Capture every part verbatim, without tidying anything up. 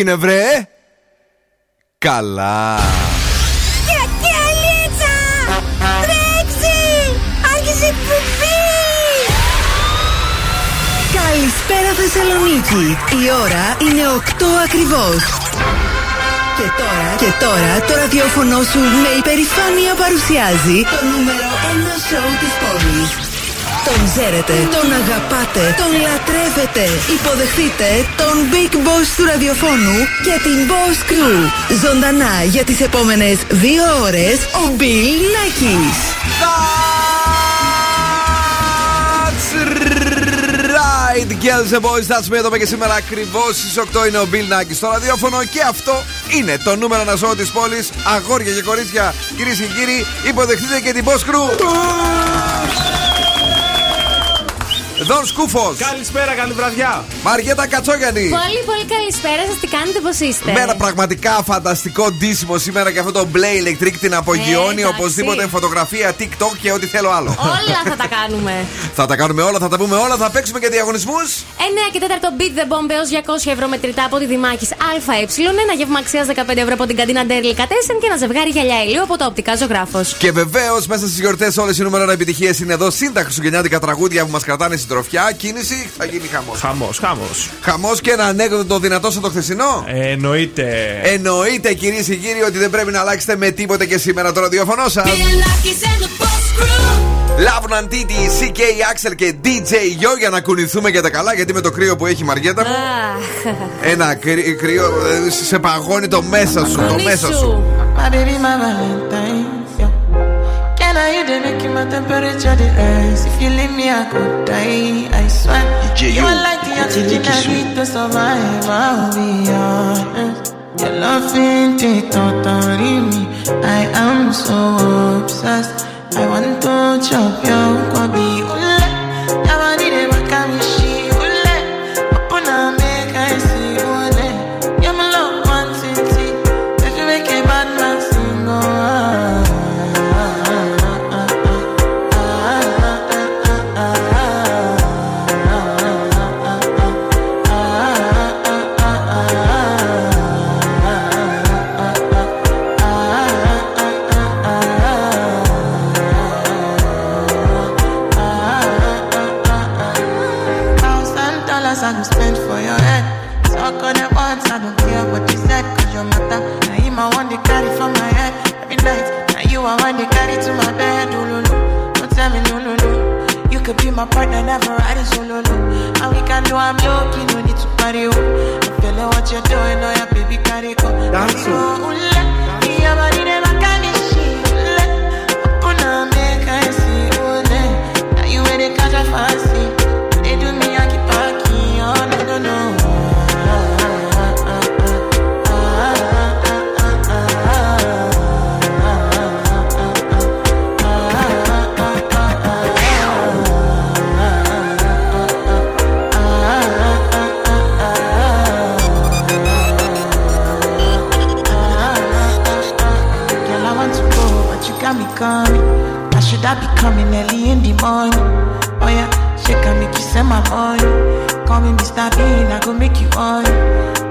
έγινε βρε? Καλά. Κεκελίτσα, τρέξει, άρχισε η κουμπή. Καλησπέρα Θεσσαλονίκη. Η ώρα είναι οκτώ ακριβώς. Και τώρα, και τώρα το ραδιόφωνο σου με υπερηφάνεια παρουσιάζει το νούμερο ένα σοου της πόλης. Τον ξέρετε, τον αγαπάτε, τον λατρεύετε. Υποδεχτείτε τον Big Boss του ραδιοφώνου και την Boss Crew. Ζωντανά για τις επόμενες δύο ώρες ο Bill Nakis. Right, girls and boys, that's me. Εδώ και σήμερα ακριβώς στις οκτώ είναι ο Bill Nakis στο ραδιόφωνο και αυτό είναι το νούμερο ένα σώμα της πόλης. Αγόρια και κορίτσια, κυρίες και κύριοι, υποδεχτείτε και την Boss Crew. Εδώ Σκούφος. Καλησπέρα, καλή βραδιά. Μαριέτα Κατσόγιαννη. Πολύ, πολύ καλησπέρα σας. Τι κάνετε, πώς είστε? Μέρα πραγματικά φανταστικό ντύσιμο σήμερα και αυτό το μπλε ηλεκτρικ την απογειώνει. Ε, οπωσδήποτε φωτογραφία, TikTok και ό,τι θέλω άλλο. Όλα θα τα κάνουμε. Θα τα κάνουμε όλα, θα τα πούμε όλα. Θα παίξουμε και διαγωνισμούς. εννιά και τέσσερα Beat the Bomb έως διακόσια ευρώ μετρητά από τη Δημάκης ΑΕ. Ένα γεύμα αξίας δεκαπέντε ευρώ από την Καντίνα Ντέλλι Κατέσεν και ένα ζευγάρι γυαλιά ηλίου από τα Οπτικά Ζωγράφου. Και βεβαίως μέσα στις γιορτές όλες οι νούμερο ένα επιτυχίες είναι εδώ. Σύντα χριστουγεννιάτικα τραγούδια που μας κρατάνε τροφιά, κίνηση, θα γίνει χαμός. Χαμός, χαμός. Χαμός και ένα ανέκδοτο το δυνατό σαν το χθεσινό. Ε, εννοείται. Εννοείται κυρίες και κύριοι ότι δεν πρέπει να αλλάξετε με τίποτε και σήμερα το ραδιοφωνό σας. Λάβουν αντίτι, σι κέι, Axel και ντι τζέι Yo για να κουνηθούμε για τα καλά, γιατί με το κρύο που έχει η Μαριέτα μου. Ένα κρύ, κρύο σε παγώνει το μέσα σου. Το μέσα σου. I didn't make you my temperature the ice. If you leave me, I could die. I swear, you, you are like the oxygen I need to survive. I'll be honest, your love ain't totally me. I am so obsessed. I want to chop your body. Ule, I want it to make me see. Ule, open up, make I see. Ule, you're my love, one city. If you make a bad man single. My partner never riding solo, no. And we can do I'm lucky, no need to party, oh. I'm feeling what you're doing, oh yeah, baby, carry go. That's so. Me, your body never can be shit, oh. Open up, make I see, oh, yeah. Now you ain't a catch a fancy. They do me, I keep talking, oh, no, no, no. I should I be coming early in the morning? Oh yeah, she can make you send my money. Call me Mister Bean, I go make you on.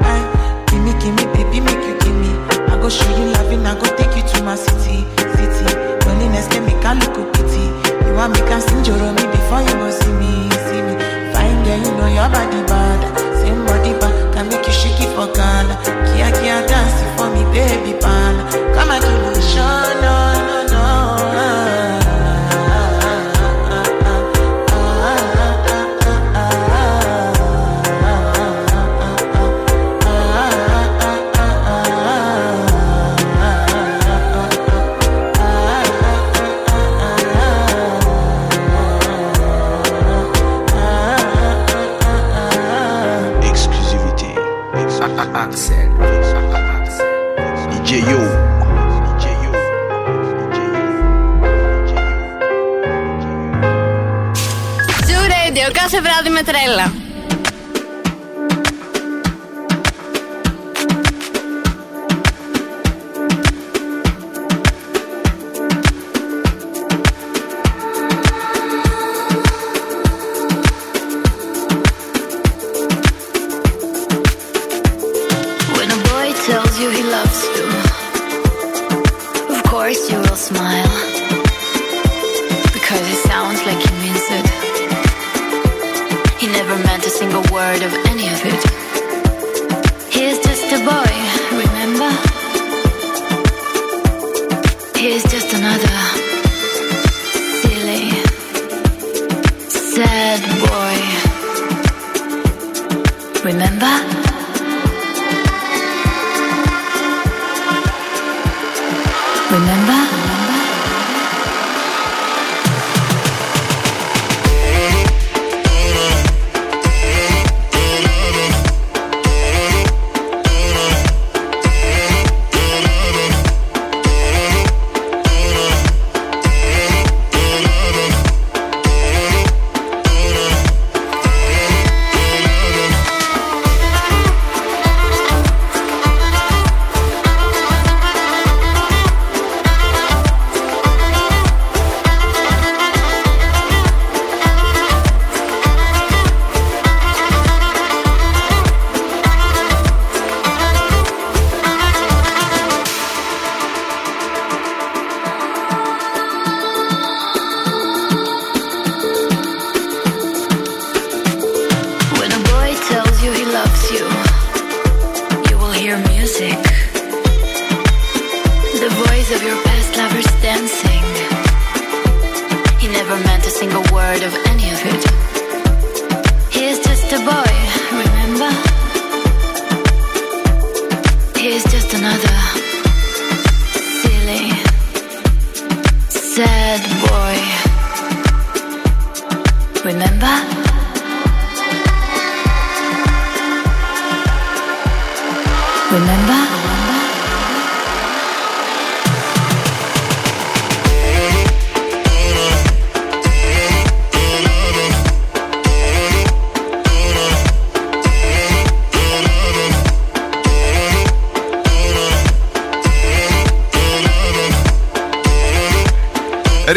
Aye, give me, give me, baby, make you give me. I go show you loving, I go take you to my city, city. Loneliness can make I look a pity. You want me can sing your me before you go see me, see me. Fine girl, you know your body bad. Same body bad, can make you shake it for Ghana. Kia kia dance for me, baby, pan. Come and do show, no, no. Σε βράδυ με τρέλα. When loves you, of course you will smile, because it sounds like he means it. He never meant a single word of any of it. He's just a boy, remember? He's just another silly, sad boy, remember? Remember?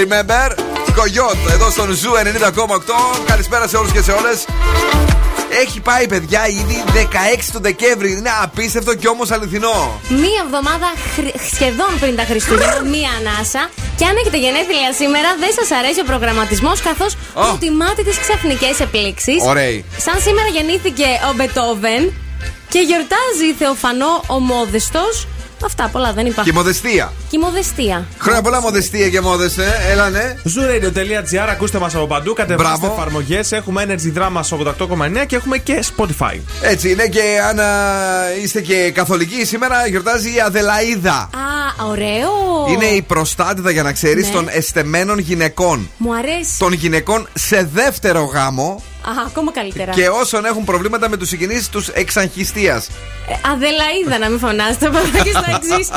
Remember, Coyote, εδώ στον Ζου ενενήντα κόμμα οκτώ. Καλησπέρα σε όλους και σε όλες. Έχει πάει, παιδιά, ήδη δεκαέξι του Δεκέμβρη. Είναι απίστευτο και όμως αληθινό. Μία εβδομάδα χρ... σχεδόν πριν τα Χριστούγεννα, μία ανάσα. Και αν έχετε γενέθλια σήμερα, δεν σας αρέσει ο προγραμματισμός, καθώς oh. προτιμάτε τις ξαφνικές επλήξεις. Ωραίοι. Σαν σήμερα γεννήθηκε ο Μπετόβεν και γιορτάζει Θεοφανό ο Μόδεστος. Αυτά, πολλά δεν υπάρχουν. Και μοδεστία. Και μοδεστία. Χρόνια πολλά, μοδεστία και μόδεστε. Έλα, ναι. ζου ρέιντιο τελεία τζι άρ, ακούστε μας από παντού. Κατεβάστε εφαρμογές. Έχουμε Energy Drama ογδόντα οκτώ κόμμα εννέα και έχουμε και Spotify. Έτσι είναι, και αν είστε και καθολικοί, σήμερα γιορτάζει η Αδελαίδα. Α, ωραίο. Είναι η προστάτηδα, για να ξέρεις, ναι, των εστεμένων γυναικών. Μου αρέσει. Των γυναικών σε δεύτερο γάμο. Α, ακόμα καλύτερα. Και όσων έχουν προβλήματα με τους συγγενείς τους εξαγχιστίας. Ε, Αδελαίδα, να μην φωνάσετε από εδώ και στο εξής.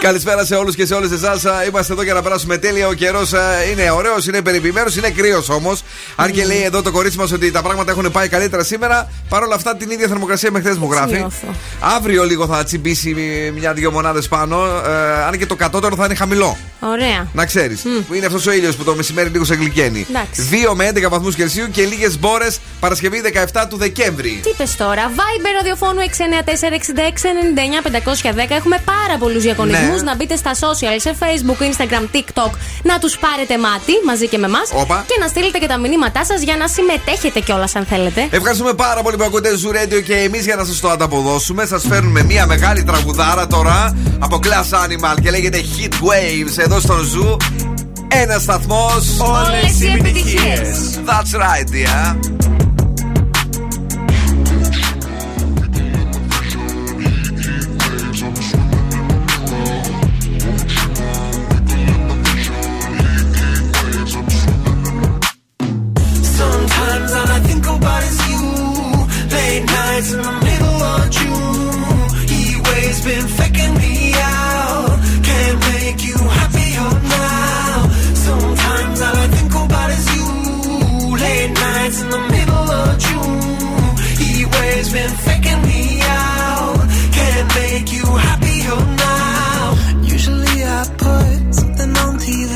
Καλησπέρα σε όλους και σε όλες εσάς. Είμαστε εδώ για να περάσουμε τέλεια. Ο καιρός είναι ωραίος, είναι περιποιημένος, είναι κρύος όμως. Αν και λέει εδώ το κορίτσι μας ότι τα πράγματα έχουν πάει καλύτερα σήμερα, παρόλα αυτά την ίδια θερμοκρασία με χθες μου γράφει. Νιώθω. Αύριο λίγο θα τσιμπήσει μια-δυο μονάδες πάνω. Ε, αν και το κατώτερο θα είναι χαμηλό. Ωραία. Να ξέρεις. Mm. Είναι αυτός ο ήλιος που το μεσημέρι λίγο σε γλυκαίνει. δύο με έντεκα βαθμούς Κελσίου και λίγες μπόρες, Παρασκευή δεκαεπτά του Δεκέμβρη. Τι πες τώρα, Viber ραδιοφώνου έξι εννιά τέσσερα έξι έξι εννιά εννιά πέντε ένα μηδέν. Έχουμε πάρα πολλούς διακονισμούς. Ναι. Να μπείτε στα social, σε Facebook, Instagram, TikTok, να τους πάρετε μάτι μαζί και με εμάς. Και να στείλετε και τα μηνύματά σας για να συμμετέχετε κιόλας, αν θέλετε. Ευχαριστούμε πάρα πολύ που ακούτε Zoo Radio και εμείς για να σας το ανταποδώσουμε. Σας φέρνουμε μια μεγάλη τραγουδάρα τώρα από Glass Animal και λέγεται Heat Waves εδώ στο Zoo. Ένας σταθμός, όλες οι επιτυχίες. That's right, dear. Sometimes all I think about is you. Late nights in the middle of June. Heat waves been faking me out. Can't make you happier now. Sometimes all I think about is you. Late nights in the middle of June. Heat waves been faking me out. Can't make you happier now. Usually I put something on T V,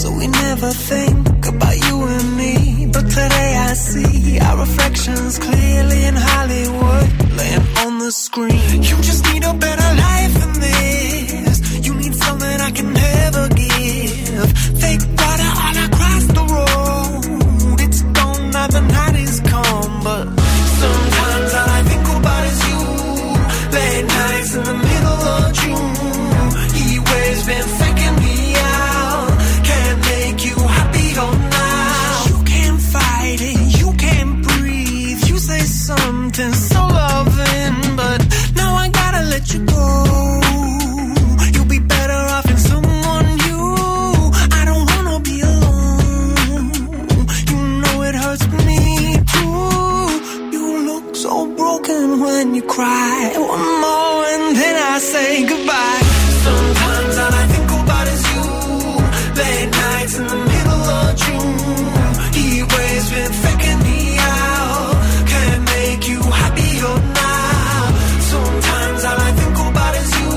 so we never think about you and me. But today I see our reflections clearly in Hollywood, laying on the screen. You just need a better life. in the middle of June. He always been faking me out. Can't make you happier now. You can't fight it, you can't breathe. You say something so loving, but now I gotta let you go. You'll be better off in someone new. I don't wanna be alone. You know it hurts me too. You look so broken when you cry. One more. I say goodbye. Sometimes all I think about is you. Late nights in the middle of June. He always been faking me out. Can't make you happier now. Sometimes all I think about is you.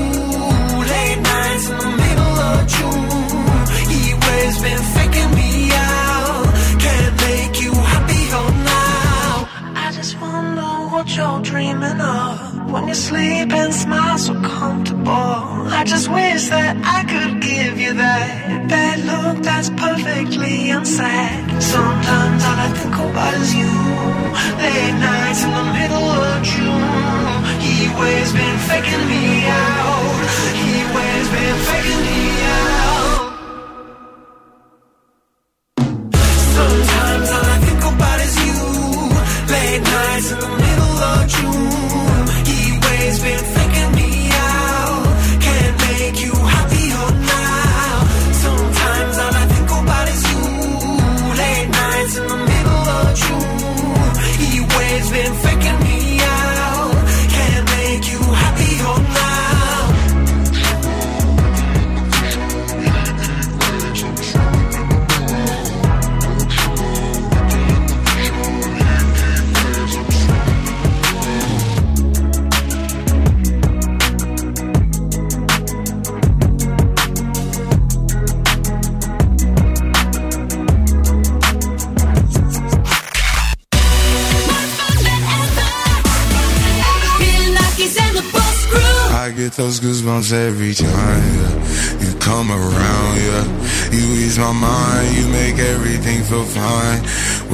Late nights in the middle of June. He always been faking me out. Can't make you happier now. I just wanna know what you're dreaming of. When you sleep and smile so comfortable. I just wish that I could give you that bad look that's perfectly unsaid. Sometimes all I think about is you. Late nights in the middle of June. He always been faking me out. He always been faking me out. Sometimes all I think about is you. Late nights in the middle of June. He's been faking me out. Can't make you happier now. Sometimes all I think about is you. Late nights in the middle of June. He always been faking me out. Can't make you happier now. Get those goosebumps every time, yeah. You come around, yeah. You ease my mind, you make everything feel fine.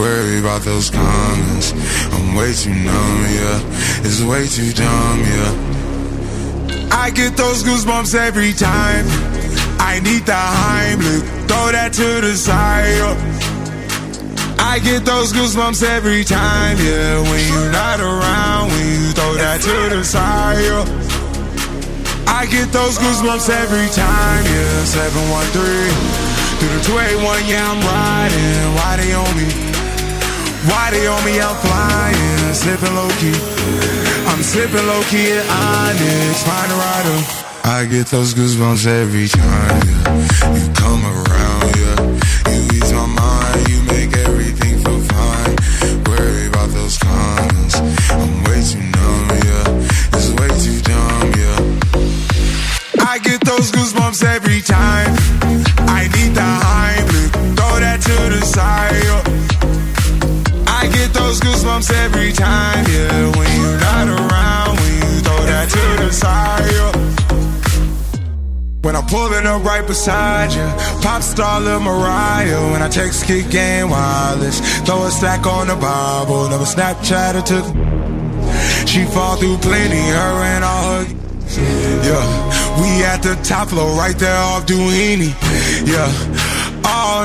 Worry about those comments, I'm way too numb, yeah. It's way too dumb, yeah. I get those goosebumps every time. I need the Heimlich, throw that to the side, yeah. I get those goosebumps every time, yeah. When you're not around, when you throw that to the side, yeah. I get those goosebumps every time, yeah. seven one three through the two eighty-one, yeah, I'm riding. Why they on me? Why they on me? I'm flying, slipping low-key. I'm slipping low-key at Onyx, find a rider. I get those goosebumps every time, yeah. You come around, yeah. You ease my mind, you make everything feel fine. Worry about those comments, I'm way too numb, yeah. It's way too dumb, yeah. I get those goosebumps every time. I need the Heimlich, throw that to the side. I get those goosebumps every time, yeah. When you're not around, when you throw that to the side. When I'm pulling up right beside you, pop star Lil Mariah. When I text, kick game wireless, throw a stack on the Bible. Never Snapchat or took. She fall through plenty, her and all her. Yeah, we at the top floor, right there off Duini. Yeah, oh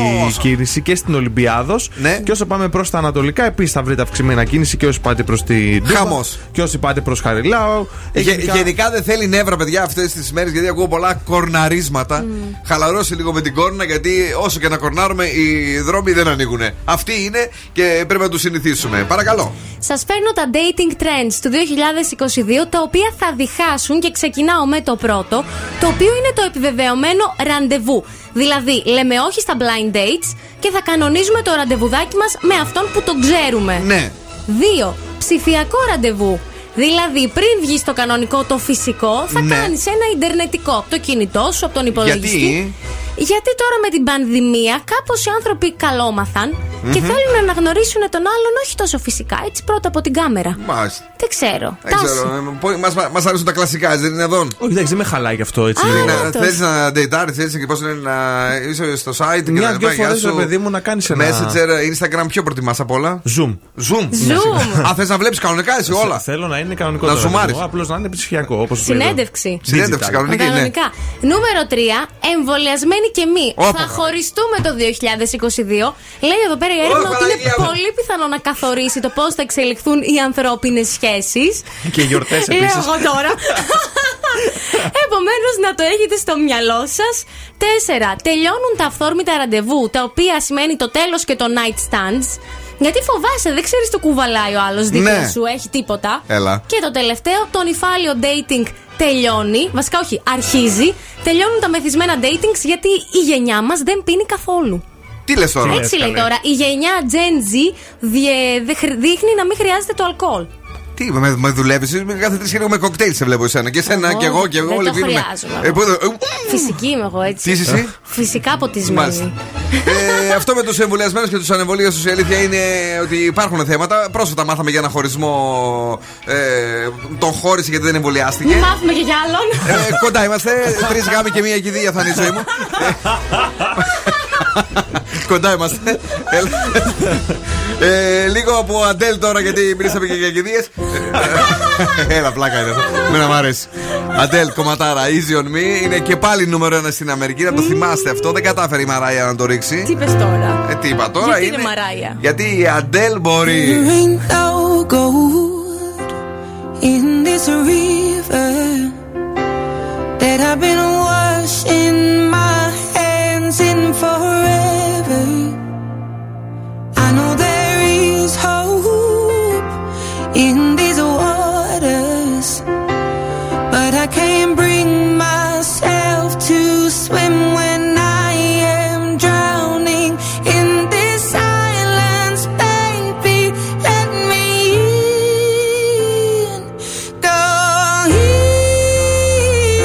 κίνηση και στην Ολυμπιάδος. Ναι. Και όσο πάμε προς τα ανατολικά, επίσης θα βρείτε αυξημένα κίνηση και όσοι πάτε προς την Ντούμπα. Χαμός. Και όσοι πάτε προς Χαριλάου. Γενικά... γενικά δεν θέλει νεύρα, παιδιά, αυτές τις μέρες, γιατί ακούω πολλά κορναρίσματα. Mm. Χαλαρώσε λίγο με την κόρνα, γιατί όσο και να κορνάρουμε, οι δρόμοι δεν ανοίγουν. Αυτοί είναι και πρέπει να τους συνηθίσουμε. Παρακαλώ. Σας φέρνω τα dating trends του δύο χιλιάδες είκοσι δύο, τα οποία θα διχάσουν και ξεκινάω με το πρώτο, το οποίο είναι το επιβεβαιωμένο ραντεβού. Δηλαδή, λέμε όχι στα blind dates και θα κανονίζουμε το ραντεβουδάκι μας με αυτόν που τον ξέρουμε. Ναι. δύο. Ψηφιακό ραντεβού. Δηλαδή, πριν βγεις στο κανονικό το φυσικό, θα ναι. κάνεις ένα ιντερνετικό από το κινητό σου, από τον υπολογιστή. Γιατί? Γιατί τώρα με την πανδημία κάπως οι άνθρωποι καλόμαθαν mm-hmm. και θέλουν να αναγνωρίσουν τον άλλον όχι τόσο φυσικά, έτσι πρώτα από την κάμερα. Μάλιστα. Δεν ξέρω. Δεν ξέρω. Μας αρέσουν τα κλασικά, έτσι δεν είναι εδώ. Όχι, εντάξει, δεν με χαλάει γι' αυτό έτσι. Θέλεις να ντεϊτάρεις έτσι και πώς είναι να είσαι στο site και να δει φορές το παιδί μου να κάνεις ένα. Messenger, Instagram, ποιο προτιμάς απ' όλα? Zoom. Zoom. Α, θες να βλέπεις κανονικά εσύ όλα? Θέλω να είναι κανονικό. Να ζουμάρεις. Απλώς να είναι ψηφιακό. Συνέντευξη. Συνέντευξη κανονική. Νούμερο τρία. Εμβολιασμένοι και μη. Όπα. Θα χωριστούμε το δύο χιλιάδες είκοσι δύο. Λέει εδώ πέρα η έρευνα ότι είναι πολύ πιθανό να καθορίσει το πώς θα εξελιχθούν οι ανθρώπινες σχέσεις. Και οι γιορτές επίσης. Λέω εγώ τώρα. Επομένως να το έχετε στο μυαλό σας. Τέσσερα. Τελειώνουν τα αυθόρμητα ραντεβού, τα οποία σημαίνει το τέλος και το night stands. Γιατί φοβάσαι, δεν ξέρεις το κουβαλάει ο άλλος δίπλα ναι. σου, έχει τίποτα. Έλα. Και το τελευταίο, το νυφάλιο dating τελειώνει. Βασικά όχι, αρχίζει. Τελειώνουν τα μεθυσμένα datings, γιατί η γενιά μας δεν πίνει καθόλου. Τι λες τώρα? Έτσι λέει τώρα, η γενιά Gen Z δείχνει να μην χρειάζεται το αλκοόλ. Τι, με, με δουλεύεις, κάθε τρεις χιλιόμετρα με κοκτέιλ σε βλέπω εσένα. Και εσένα και εγώ και εγώ. Δεν όλοι το χρειάζομαι. Ε, πότε... Φυσική είμαι εγώ, έτσι. Τι είσαι? Φυσικά ποτισμένη. ε, αυτό με τους εμβολιασμένους και τους ανεμβολίους, η αλήθεια είναι ότι υπάρχουν θέματα. Πρόσφατα μάθαμε για ένα χωρισμό. Ε, τον χώρισε γιατί δεν εμβολιάστηκε. Μην μάθουμε και για άλλον. Ε, κοντά είμαστε. Τρεις γάμοι και μία κηδεία θα είναι η ζωή μου. Κοντά είμαστε. ε, λίγο από Adele τώρα, γιατί μιλήσαμε και για κηδείες. Έλα, πλάκα είναι αυτό. Μην μ' αρέσει. Adele, κομματάρα, easy on me. Είναι και πάλι νούμερο ένα στην Αμερική. Να το θυμάστε αυτό. Δεν κατάφερε η Μαράια να το ρίξει. Τι είπες τώρα? Ε, τι είπα τώρα? Γιατί είναι, είναι Μαράια. Γιατί η Adele μπορεί. Forever, I know there is hope in these waters, but I can't bring myself to swim when I am drowning in this silence. Baby, let me in. Go easy.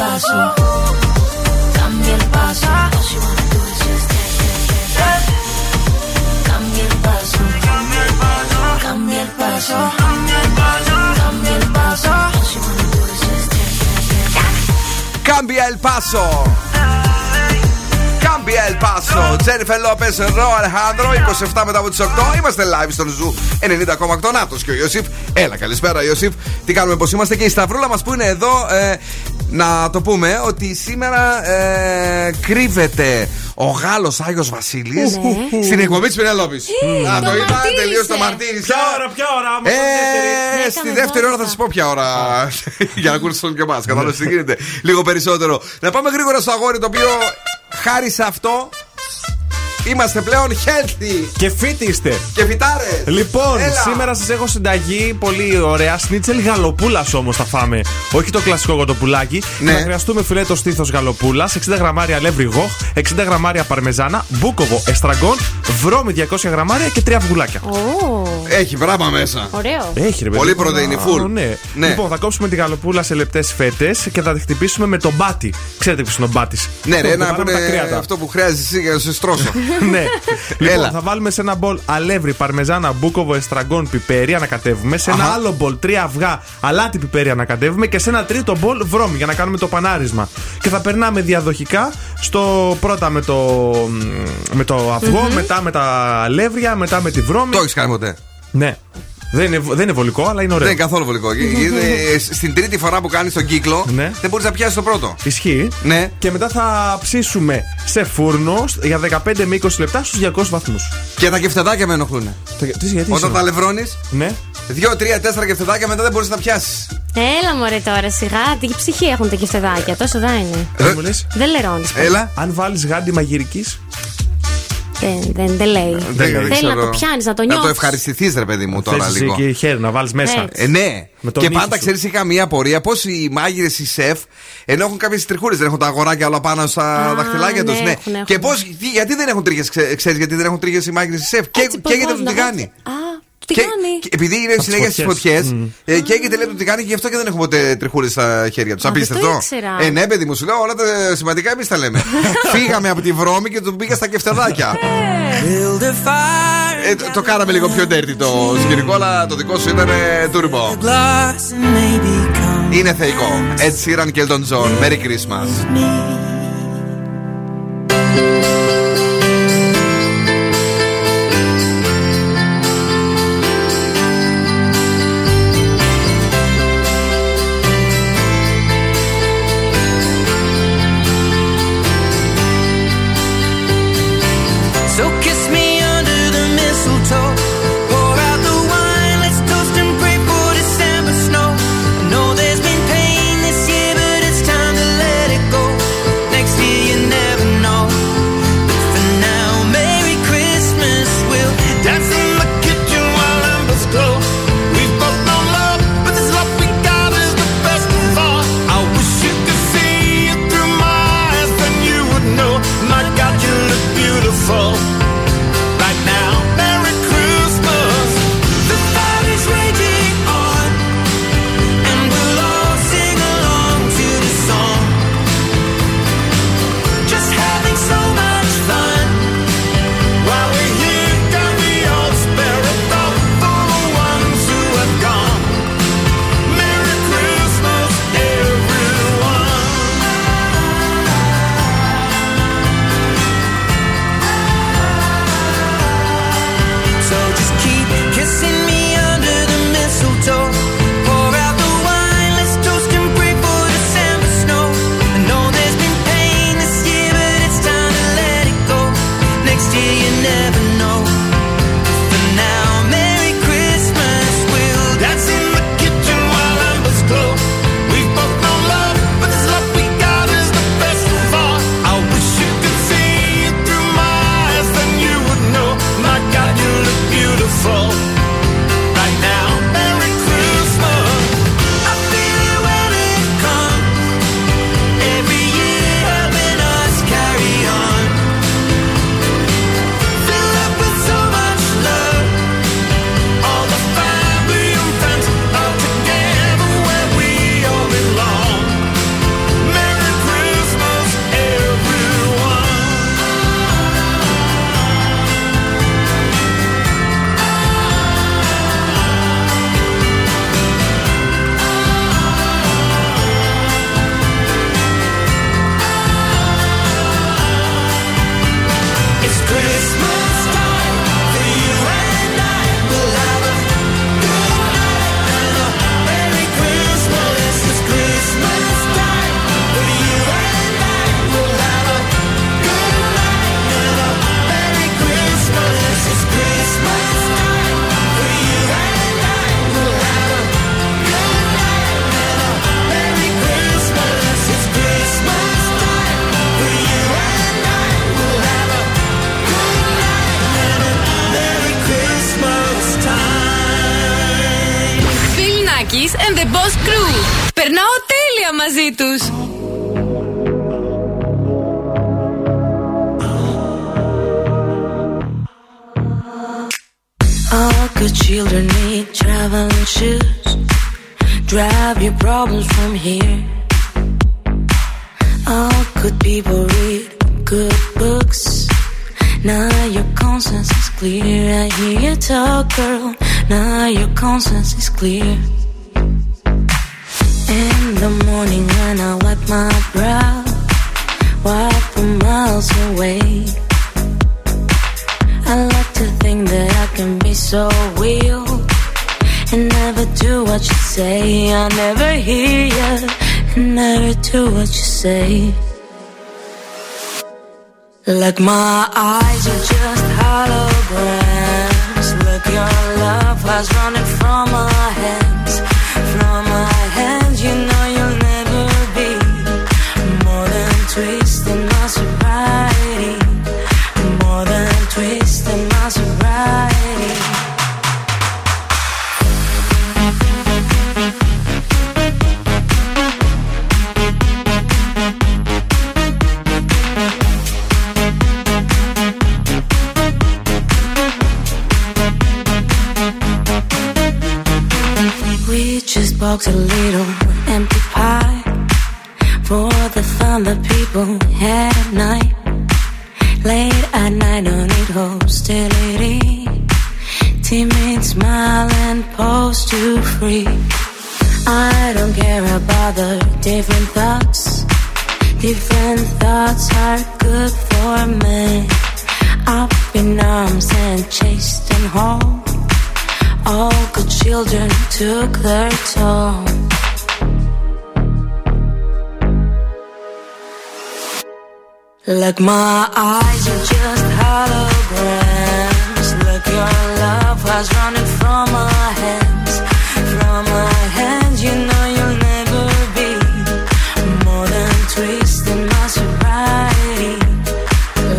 Paso, cambia el paso. All she wanna do is just dance, dance, dance. Cambia el paso, cambia el paso, cambia el paso, cambia el paso. All she wanna do is just dance, dance, dance. Cambia el paso. Cambia el paso. Τζένιφερ Λόπες, Ρο Αλεχάνδρο, είκοσι επτά μετά από τις οκτώ. Είμαστε live στον Ζου ενενήντα κόμμα οκτώ. Νάτος και ο Ιωσήφ. Έλα, καλησπέρα, Ιωσήφ. Τι κάνουμε, πως είμαστε? Και η Σταυρούλα μας που είναι εδώ. Ε, Να το πούμε ότι σήμερα ε, κρύβεται ο Γάλλος Άγιος Βασίλης, ναι, στην εκπομπή της Πηνελόπης. Να το είπα, τελείως το μαρτύρησε. Ποια ώρα, ποια ώρα. Ε, στη δεύτερη ώρα θα σας πω ποια ώρα. Για να ακούσουν και εμάς, κατάλαβες τι γίνεται. Λίγο περισσότερο. Να πάμε γρήγορα στο αγόρι το οποίο χάρη σε αυτό είμαστε πλέον healthy. Και fit είστε. Και φιτάρες. Λοιπόν, έλα, σήμερα σας έχω συνταγή πολύ ωραία. Σνίτσελ γαλοπούλας όμως θα φάμε. Όχι το κλασικό κοτοπουλάκι. Ναι. Θα χρειαστούμε φιλέτο στήθος γαλοπούλας, εξήντα γραμμάρια αλεύρι γοχ, εξήντα γραμμάρια παρμεζάνα, μπούκοβο εστραγκόν, βρώμη διακόσια γραμμάρια και τρία βουλάκια. Oh. Έχει βράμα μέσα. Ωραίο. Έχει, ρε, πολύ πρωτεϊνή, full. Ναι. Ναι. Λοιπόν, θα κόψουμε τη γαλοπούλα σε λεπτές φέτες και θα τη χτυπήσουμε με τον μπάτι. Ξέρετε ποιο είναι ο μπάτης. Ναι, ρε, ένα από τα κρέατα. Αυτό που χρειάζεσαι για να σε στρώσω. Ναι. Λοιπόν, θα βάλουμε σε ένα μπολ αλεύρι, παρμεζάνα, μπούκοβο, εστραγκόν, πιπέρι, ανακατεύουμε. Σε ένα Αχα. άλλο μπολ τρία αυγά, αλάτι, πιπέρι, ανακατεύουμε. Και σε ένα τρίτο μπολ βρώμη για να κάνουμε το πανάρισμα. Και θα περνάμε διαδοχικά στο πρώτα με το, με το αυγό, mm-hmm. μετά με τα αλεύρια, μετά με τη βρώμη. Το έχεις κάνει ποτέ? Ναι. Δεν είναι, δεν είναι βολικό, αλλά είναι ωραίο. Δεν είναι καθόλου βολικό. Είναι, στην τρίτη φορά που κάνεις τον κύκλο, ναι. δεν μπορείς να πιάσεις το πρώτο. Ισχύει. Ναι. Και μετά θα ψήσουμε σε φούρνο για δεκαπέντε με είκοσι λεπτά στους διακόσιους βαθμούς. Και τα κεφτεδάκια με ενοχλούν. Όταν τα αλευρώνεις, ναι. δύο, τρία, τέσσερα κεφτεδάκια μετά δεν μπορείς να πιάσεις. Έλα μωρέ τώρα σιγά, τι ψυχή έχουν τα κεφτεδάκια, τόσο δά είναι. Ε, δεν λερώνεις. Έλα. Αν βάλεις γάντι μαγειρικής. Δεν, δεν, δεν λέει. Δεν Θέλει ξέρω. να το πιάνει, να το νιώθει. Να το ευχαριστηθεί, ρε παιδί μου, τώρα λίγο. Και χέρι να βάλει μέσα. Ε, ναι. Και πάντα ξέρει, είχα μία απορία πώ οι μάγειρες, οι σεφ, ενώ έχουν κάποιες τριχούρες, δεν έχουν τα αγοράκια όλα πάνω στα δαχτυλάκια τους. Ναι, ναι. Έχουν, έχουν. Και πώς, γιατί δεν έχουν τρίχες, ξέρει, γιατί δεν έχουν τρίχες οι μάγειρες, οι σεφ. Καίγεται από την τηγάνι. Και, και επειδή είναι συνέχεια στις φωτιές, mm. ε, και έγινε λέει ότι κάνει και γι' αυτό και δεν έχουμε ποτέ τριχούρες στα χέρια τους. Απίστευτο. Ε, ναι, παιδί μου, σου λέω όλα τα σημαντικά εμείς τα λέμε. Φύγαμε από τη βρώμη και τον πήγα στα κεφτεδάκια. ε, το, το κάναμε λίγο πιο dirty το σκηνικό, αλλά το δικό σου ήταν turbo. Είναι θεϊκό. Ed Sheeran και Elton John. Merry Christmas. Now your conscience is clear. I hear you talk, girl. Now your conscience is clear. In the morning when I wipe my brow, wipe from miles away. I like to think that I can be so real and never do what you say. I never hear you and never do what you say. Like my eyes are just holograms. Look, your love was running from my hands. From my hands, you know you'll never be more than twisting my sobriety. More than twisting my sobriety. Just box a little empty pie for the fun that people had at night. Late at night, no need hostility. Timid smile and pose to free. I don't care about the different thoughts. Different thoughts are good for me. Up in arms and chased and home. All good children took their toll. Like my eyes are just holograms. Look, your love was running from my hands. From my hands, you know you'll never be more than twisting my sobriety.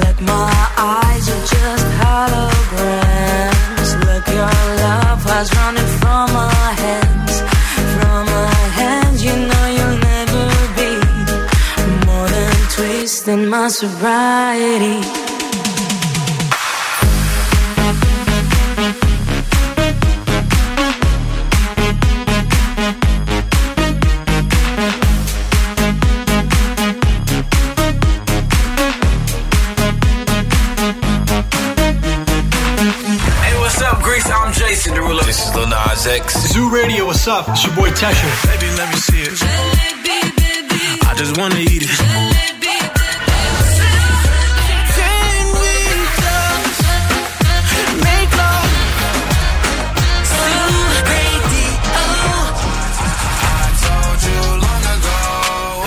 Like my eyes are just holograms. Look, your love was running from my hands. From my hands, you know you'll never be more than twisting my sobriety. This is Lil Nas X. Zoo Radio, what's up? It's your boy Tesha. Baby, let me see it. Jalebi, baby. I just wanna eat it. Jalebi, baby. Can we just make love? Zoo Radio. I told you long ago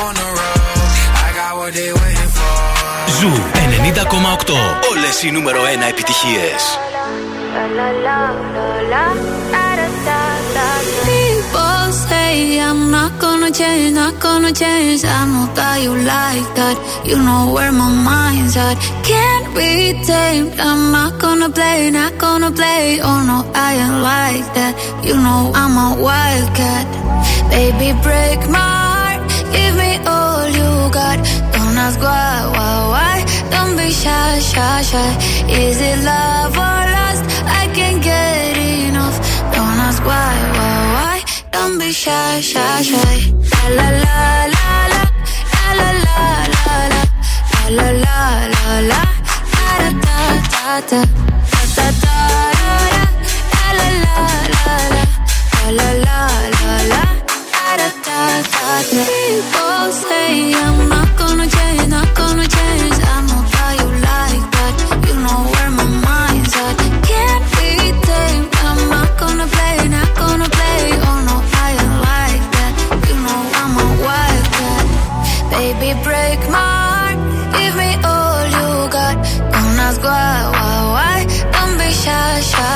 on the road. I got what they waiting for. Zoo ενενήντα κόμμα οκτώ. Όλες οι νούμερο ένα επιτυχίες. La la la la la la la. People say I'm not gonna change, not gonna change. I know that you like that. You know where my mind's at. Can't be tamed. I'm not gonna play, not gonna play. Oh no, I ain't like that. You know I'm a wildcat. Baby, break my heart. Give me all you got. Don't ask why, why, why. Don't be shy, shy, shy. Is it love or lust? I can't get enough. Don't ask why, why, why. Don't be shy, shy, shy. La la la la la la la la la la la la la da da da da da la la la la la la la da da da. People say I'm not gonna change, not gonna change. I know how you like that. You know where my mind's at. Can't be tamed. I'm not gonna play, not gonna play. Oh no, I ain't like that. You know I'm a wildcat. Baby, break my heart. Give me all you got. Don't ask why, why, why. Don't be shy, shy,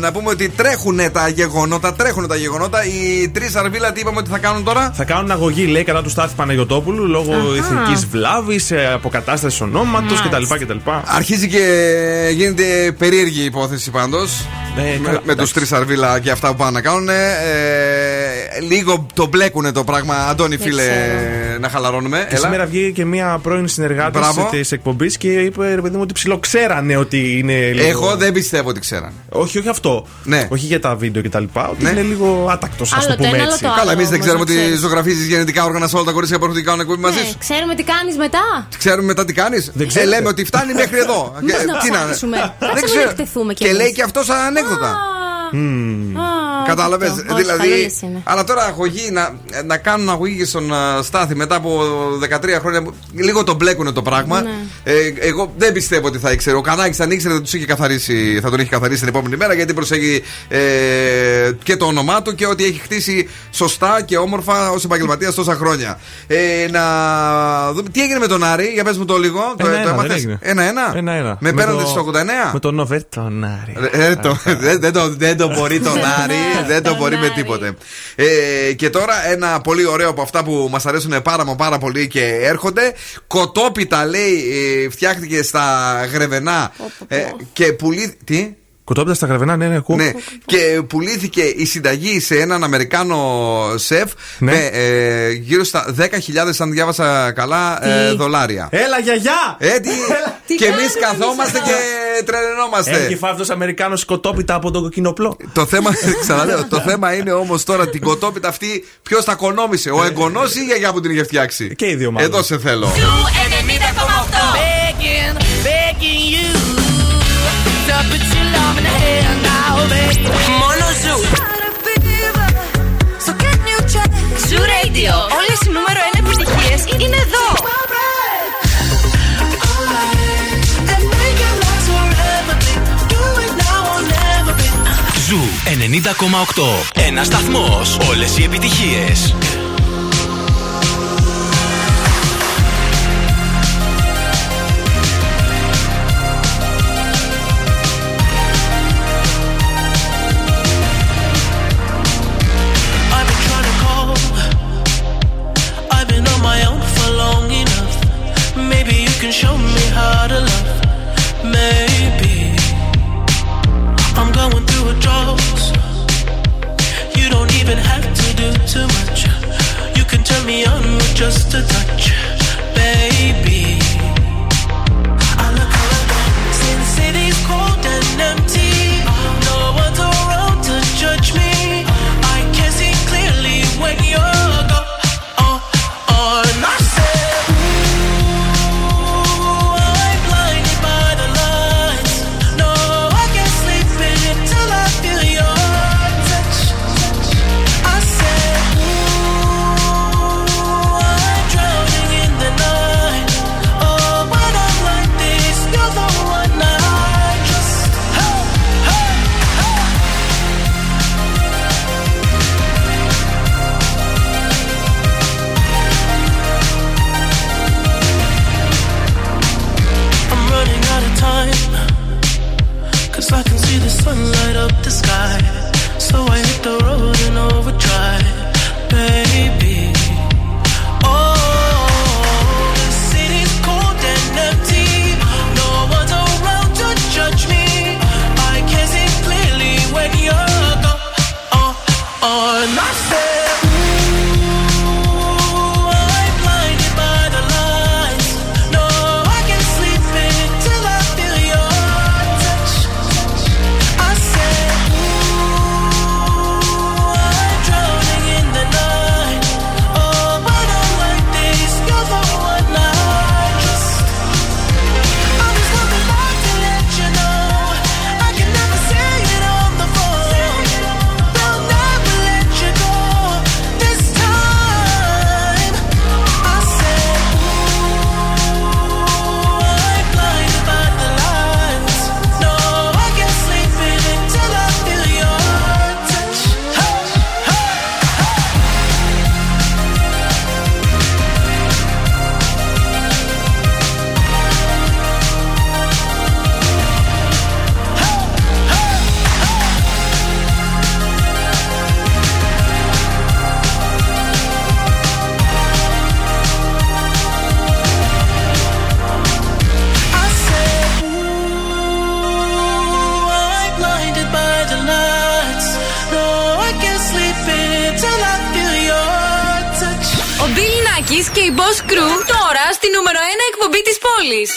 να πούμε ότι τρέχουν τα γεγονότα. Τρέχουν τα γεγονότα. Οι τρεις Αρβίλα τι είπαμε ότι θα κάνουν τώρα? Θα κάνουν αγωγή, λέει, κατά του Στάθη Παναγιωτόπουλου λόγω uh-huh. ηθικής βλάβης, αποκατάστασης ονόματος nice. κτλ. Αρχίζει και γίνεται περίεργη υπόθεση πάντως. Ε, με με τους τρεις Αρβίλα και αυτά που πάνε να κάνουν. Ε, ε, λίγο το μπλέκουνε το πράγμα. Αντώνη, φίλε, να χαλαρώνουμε. Και σήμερα βγήκε και μία πρώην συνεργάτης της εκπομπής και είπε, ρε παιδί μου, ότι ψιλοξέρανε ότι είναι λίγο. Εγώ δεν πιστεύω ότι ξέρανε. Όχι, όχι αυτό. Ναι. Όχι για τα βίντεο κτλ. Ότι ναι. είναι λίγο άτακτος, ας το πούμε ένα, έτσι. Άλλο, καλά, εμείς δεν ξέρουμε ότι ζωγραφίζεις γενετικά όργανα σε όλα τα κορίτσια που έχουν κάνει εκπομπή μαζί σου. Ξέρουμε τι κάνεις μετά. Ξέρουμε μετά τι κάνεις. Ε, λέμε ότι φτάνει μέχρι εδώ. Τι να. Και λέει και αυτό σαν ανέκδοτα. Mm. Ah, κατάλαβες, αυτό. Δηλαδή. Όχι, αλλά τώρα αγωγή, να, να κάνουν αγωγή στον uh, Στάθη μετά από δεκατρία χρόνια. Λίγο τον μπλέκουνε το πράγμα. Ναι. Ε, εγώ δεν πιστεύω ότι θα ήξερε. Ο Κανάκης αν ήξερε θα, τους είχε καθαρίσει, θα τον είχε καθαρίσει την επόμενη μέρα, γιατί προσέχει ε, και το όνομά του και ότι έχει χτίσει σωστά και όμορφα ως επαγγελματίας τόσα χρόνια. Ε, να δούμε. Τι έγινε με τον Άρη, για πες μου το λίγο. Ένα-ένα. Με πέραντε στο ογδόντα εννέα. Με τον Νοβέρ τον Άρη. Δεν το μπορεί τον Άρη, δεν το μπορεί με τίποτε. Ε, και τώρα ένα πολύ ωραίο από αυτά που μας αρέσουν πάρα μα πάρα πολύ και έρχονται. Κοτόπιτα, λέει, φτιάχτηκε στα Γρεβενά ε, και πουλή. Τι? Κοτόπιτα στα Γρεβενά, ναι, ναι, ακούω. Ναι. Και πουλήθηκε η συνταγή σε έναν Αμερικάνο σεφ ναι. με ε, γύρω στα δέκα χιλιάδες, αν διάβασα καλά, ε, δολάρια. Έλα, γιαγιά! Ε, τι... Έλα. Και εμείς καθόμαστε και τρελαινόμαστε. Έχει φάει αυτός Αμερικάνος κοτόπιτα από τον κοκκινοπλό. Το θέμα, ξαναλέω, το θέμα είναι όμως τώρα την κοτόπιτα αυτή ποιος τα κονόμησε, ο εγγονός ή η γιαγιά που την είχε φτιάξει. Και οι δύο μάλλον. Εδώ σε θέλω. Μόνο Ζου. Ζου Radio. Όλες οι νούμερο ένα επιτυχίες είναι εδώ. Ζου ενενήντα κόμμα οκτώ. Ένας σταθμός. Όλες οι επιτυχίες. Show me how to love, maybe I'm going through a drought. You don't even have to do too much. Nakis και η Boss Crew τώρα στη νούμερο ένα εκπομπή της πόλης.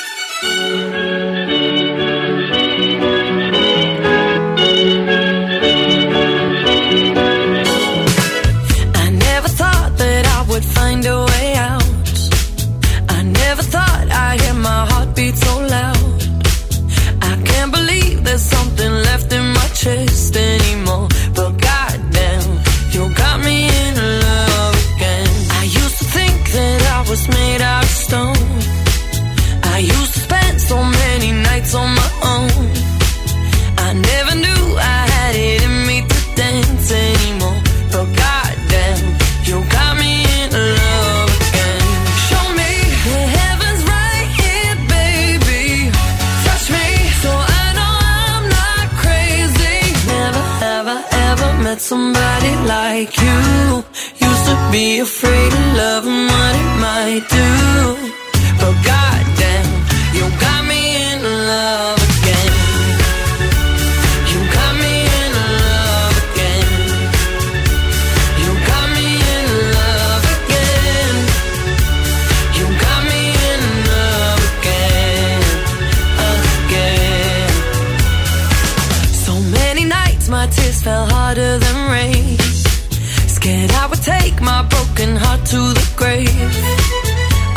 I never thought that I would find a way out. I never thought I'd hear my heartbeat so loud. I can't believe there's something left in my chest anymore. But goddamn, you got me in love again. I used to think that I was made out of stone. I used to spend so many nights on my own. I never knew I had it in me to dance anymore. But goddamn, you got me in love again. Show me that heaven's right here, baby. Touch me so I know I'm not crazy. Never, ever, ever met somebody like you. Used to be afraid of love and what it might do. But goddamn, you got me in love again. You got me in love again. You got me in love again. You got me in love again. Again. So many nights my tears fell harder than rain. Scared I would take my broken heart to the grave.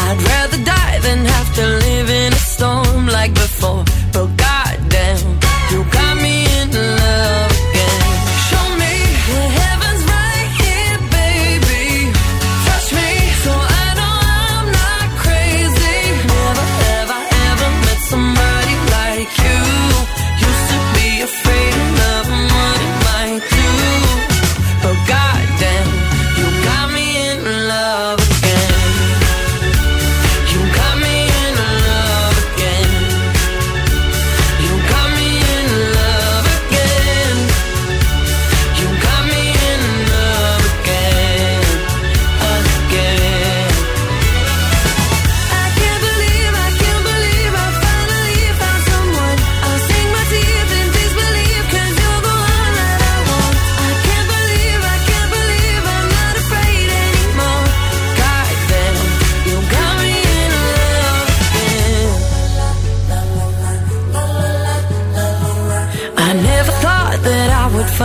I'd rather die than have to live in a storm like before. But goddamn, you got me in love again. Show me that heaven's right here, baby. Touch me so I know I'm not crazy. Never, ever, ever met somebody like you. Used to be afraid of love and what it might do. But goddamn, you got me in love.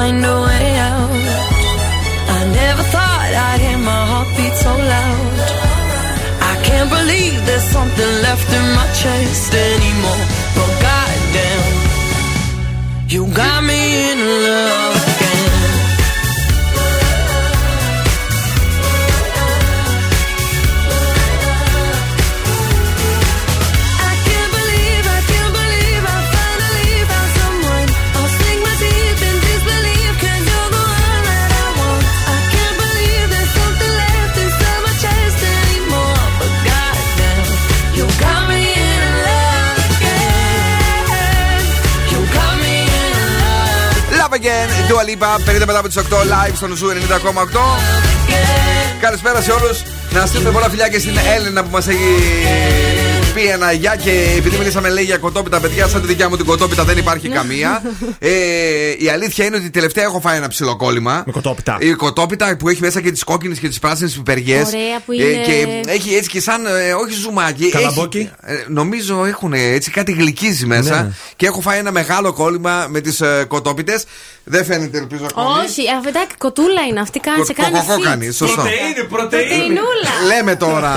Find a way out. I never thought I'd hear my heartbeat so loud. I can't believe there's something left in my chest anymore. But goddamn, you got me in love again. Dua Lipa, πενήντα μετά από τις οκτώ, live στον Zoo ενενήντα κόμμα οκτώ. Καλησπέρα σε όλους. Να στείλουμε πολλά φιλιά και στην Έλληνα που μας έχει πει ένα γεια. Και επειδή μιλήσαμε λέει για κοτόπιτα, παιδιά, σαν τη δικιά μου την κοτόπιτα δεν υπάρχει καμία. ε, η αλήθεια είναι ότι τελευταία έχω φάει ένα ψιλοκόλλημα. Με κοτόπιτα. Η κοτόπιτα που έχει μέσα και τις κόκκινες και τις πράσινες πιπεριές. Ωραία που είναι. Ε, και έχει έτσι και σαν. Ε, όχι ζουμάκι. Καλαμπόκι. Έχει, ε, νομίζω έχουν έτσι κάτι γλυκίζει μέσα. Ναι. Και έχω φάει ένα μεγάλο κόλλημα με τις ε, κοτόπιτες. Δεν φαίνεται, ελπίζω ακόμα. Όχι, αφεντάκι, κοτούλα είναι αυτή. Κάνει σε κάνει. Κοκοκόκανη, σωστό. Πρωτεΐνη, πρωτεΐνουλα. Λέμε τώρα.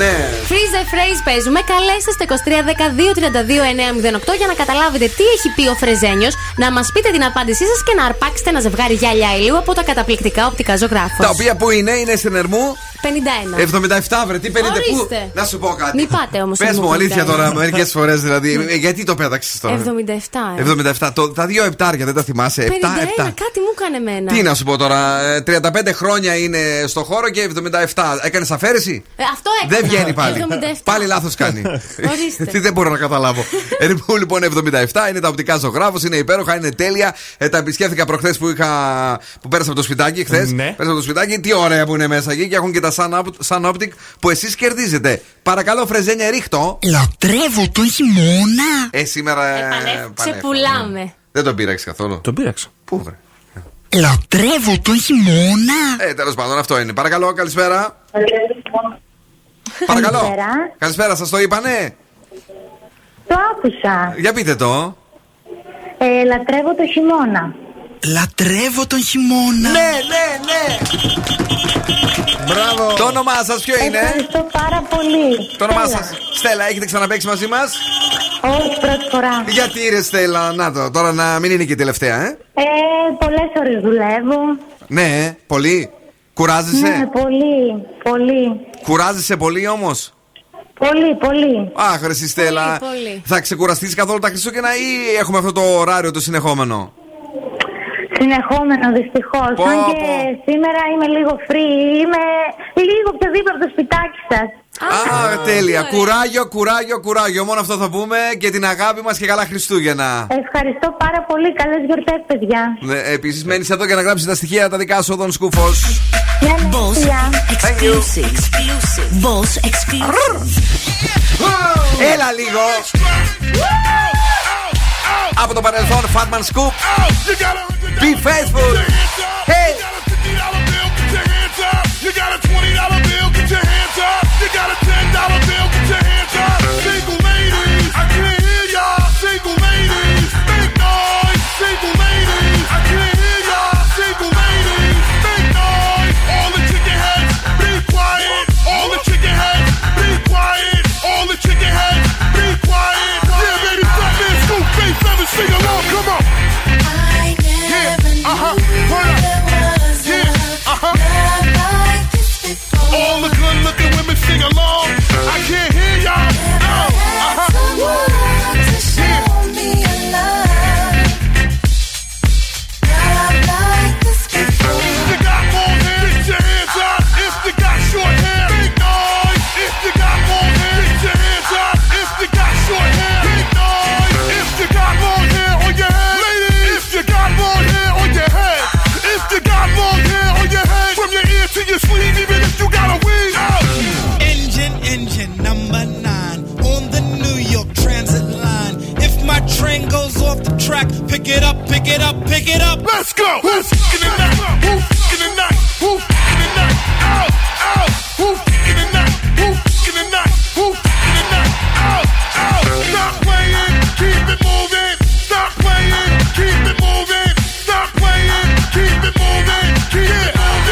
Ναι. Freeze the phrase παίζουμε. Καλέστε στο είκοσι τρία δέκα δύο τριάντα δύο εννιακόσια οκτώ για να καταλάβετε τι έχει πει ο Φρεζένιος, να μας πείτε την απάντησή σας και να αρπάξετε ένα ζευγάρι γυαλιά ηλίου από τα καταπληκτικά Οπτικά Ζωγράφου. Τα οποία που είναι, είναι στην Ερμού. πενήντα ένα. εβδομήντα επτά, βρε, τι πενήντα. Πού, να σου πω κάτι. Μην πάτε όμως. Πες μου, αλήθεια τώρα, μερικές φορές δηλαδή. Γιατί το πέταξες τώρα. εβδομήντα επτά. εβδομήντα επτά. Το, τα δύο επτάρια δεν τα θυμάσαι. πενήντα ένα, επτά, επτά. Κάτι μου έκανε εμένα. Τι να σου πω τώρα. τριάντα πέντε χρόνια είναι στο χώρο και εβδομήντα επτά. Έκανες αφαίρεση. Ε, αυτό έκανε. Δεν βγαίνει πάλι. εβδομήντα επτά. Πάλι λάθος κάνει. Τι δεν μπορώ να καταλάβω. Ερμού λοιπόν εβδομήντα επτά. Είναι τα Οπτικά Ζωγράφου. Είναι υπέροχα. Είναι τέλεια. Ε, τα επισκέφθηκα προχθές που, που πέρασα από το σπιτάκι. Χθες. Ναι. Πέρασα από το σπιτάκι. Τι ωραία που είναι μέσα εκεί και έχουν και τα Sun Optic που εσείς κερδίζετε. Παρακαλώ, Φρεζένια, ρίχτω. Λατρεύω το χειμώνα. Ε, σήμερα. Ε, ξεπουλάμε. Ναι. Δεν τον πείραξε καθόλου. Τον πείραξε. Πού, βρε. Λατρεύω το χειμώνα. Ε, τέλος πάντων, αυτό είναι. Παρακαλώ, καλησπέρα. Παρακαλώ. Καλησπέρα. Καλησπέρα, σας το είπανε? Το άκουσα. Για πείτε το. Ε, λατρεύω τον χειμώνα. Λατρεύω τον χειμώνα. Ναι, ναι, ναι. Μπράβο. Το όνομά σας ποιο είναι? Ευχαριστώ πάρα πολύ. Το όνομά σας? Στέλλα, έχετε ξαναπαίξει μαζί μας? Όχι, πρώτη φορά. Γιατί ρε Στέλλα, να το, τώρα να μην είναι και η τελευταία, ε? Ε, πολλές ώρες δουλεύω. Ναι, πολύ. Κουράζεσαι? Ναι, πολύ, πολύ. Κουράζεσαι πολύ όμως? Πολύ, πολύ. Αχ, ρε Στέλλα, πολύ, πολύ. Θα ξεκουραστείς καθόλου τα Χριστούγεννα ή έχουμε αυτό το ωράριο το συνεχόμενο? Συνεχόμενο, δυστυχώς. Αν και σήμερα είμαι λίγο free, είμαι λίγο πιο δίπλα από το σπιτάκι σας. Α, τέλεια. Κουράγιο, κουράγιο, κουράγιο. Μόνο αυτό θα πούμε και την αγάπη μας και καλά Χριστούγεννα. Ευχαριστώ πάρα πολύ. Καλές γιορτές, παιδιά. Επίσης, μένεις εδώ για να γράψεις τα στοιχεία τα δικά σου εδώ, Σκούφος. Έλα λίγο. Από το παρελθόν, Fatman Scoop. Be faithful. Hey. You got a twenty dollar bill, get your hands up. You got a ten dollar bill, get your hands up. Single ladies, I can't hear y'all. Single ladies, make noise. Single ladies, I can't hear y'all. Single ladies, make noise. All the chicken heads, be quiet. All the chicken heads, be quiet. All the chicken heads, be quiet. Yeah, baby, fat man, scoop, face, seven, sing along, come on. I never yeah, uh-huh, knew there was love. Yeah, uh-huh. All the good looking women sing along. I can't hear y'all. No. Uh-huh. Someone to show me a love. Not like this before. If you got more hair, get your hands up. If you got short hair, make noise. If you got more hair, get your hands up. If you got short hair, make noise. If you got more hair on your head, ladies. If you got more hair on your head, if you got more hair on your head, from your ear to your sleeve, even if you got a weave out. Engine, engine, number nine, on the New York Transit line. If my train goes off the track, pick it up, pick it up, pick it up. Let's go. Who's in the night? Who's in the night? Who's in the night? Out, out. Who's in the night? Who's in the night? Who's in the night? Out, out. Stop playing, keep it moving. Stop playing, keep it moving. Stop playing, keep it moving. Keep it moving.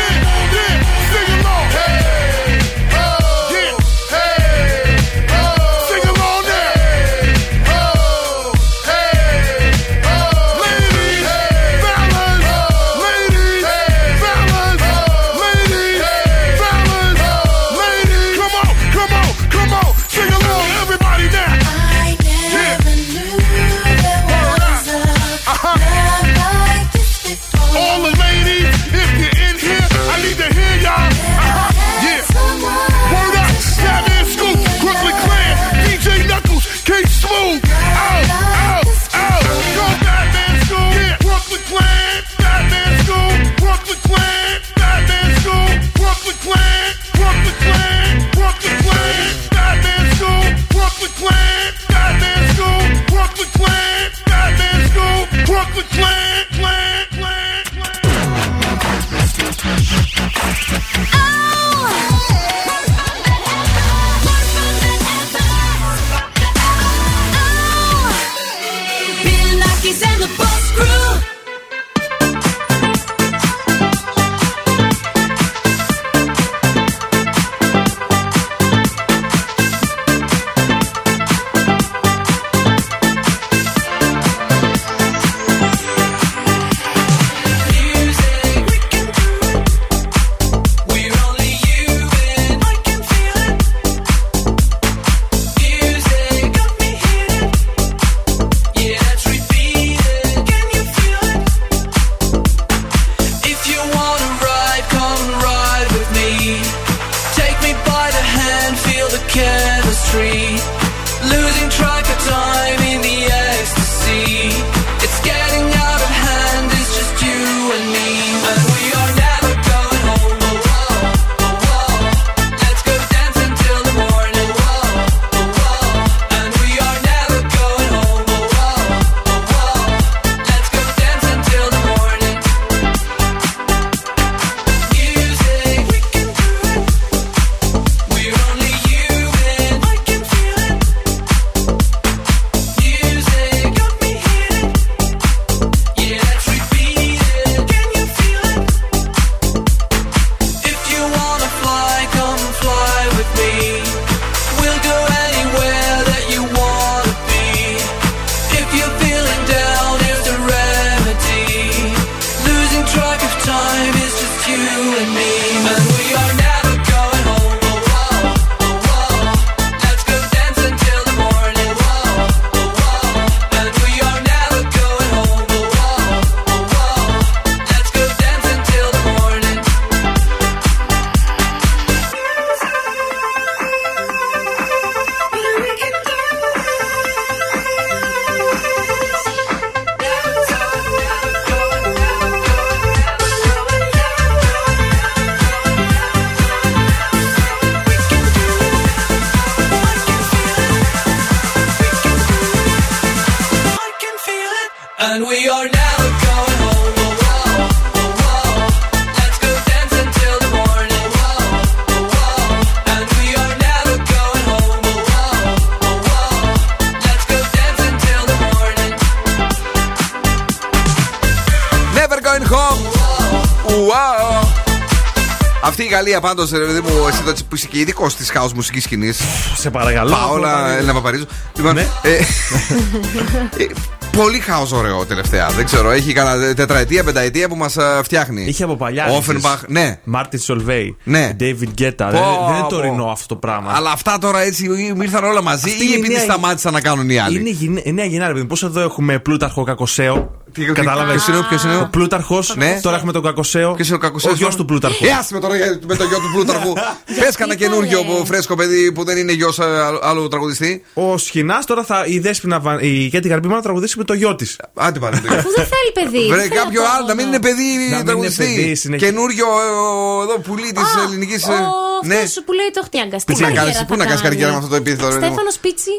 And we are never going home. Whoa, whoa, whoa, whoa. Let's go dance until the morning. Whoa, whoa, whoa. And we are never going home. Whoa, whoa, whoa. Let's go dance until the morning. Never going home. Wow. Αυτή η Γαλλία πάντως, ρε παιδί μου, εσύ το που είσαι και ειδικός της house μουσικής σκηνής. Σε παρακαλώ. Πάολα, Έλληνα Παπαρίζου. Λοιπόν, ναι. ε, πολύ χάος ωραίο τελευταία. Δεν ξέρω, έχει κανένα τετραετία, πενταετία που μας φτιάχνει. Είχε από παλιά. Offenbach, ναι. Μάρτιν Σολβέι. Ναι. David Guetta. Πω, δεν δεν είναι τωρινό αυτό το πράγμα. Αλλά αυτά τώρα έτσι ήρθαν όλα μαζί, αυτή ή επειδή νέα... σταμάτησαν να κάνουν οι άλλοι. Είναι η νέα γενιά, ρε παιδί. Πώς εδώ έχουμε Πλούταρχο, Κακοσέο. Κατάλαβες. Ποιος είναι ο Πλούταρχος? Ναι. Τώρα έχουμε τον Κακοσέο. Ποιος είναι ο Κακοσέος? Ο γιος του Πλούταρχου. Ε, άσε με τώρα με τον γιο του Πλούταρχου. Πες κανένα καινούργιο φρέσκο παιδί που δεν είναι γιος άλλου τραγουδιστή. Ο Σχοινάς τώρα θα, η Δέσποινα, η Κέτη Γαρμπίμανα να τραγουδήσει με το γιο της. Άντε πάλι. Αφού δεν θέλει παιδί. Βρε κάποιο άλλο, να μην είναι παιδί τραγουδιστή. Καινούργιο εδώ πουλί της ελληνικής. Ναι. Αυτός που λέει το χτιάγκαστη. Πού να κάνεις καριέρα με αυτό το επίθετο? Στέφανος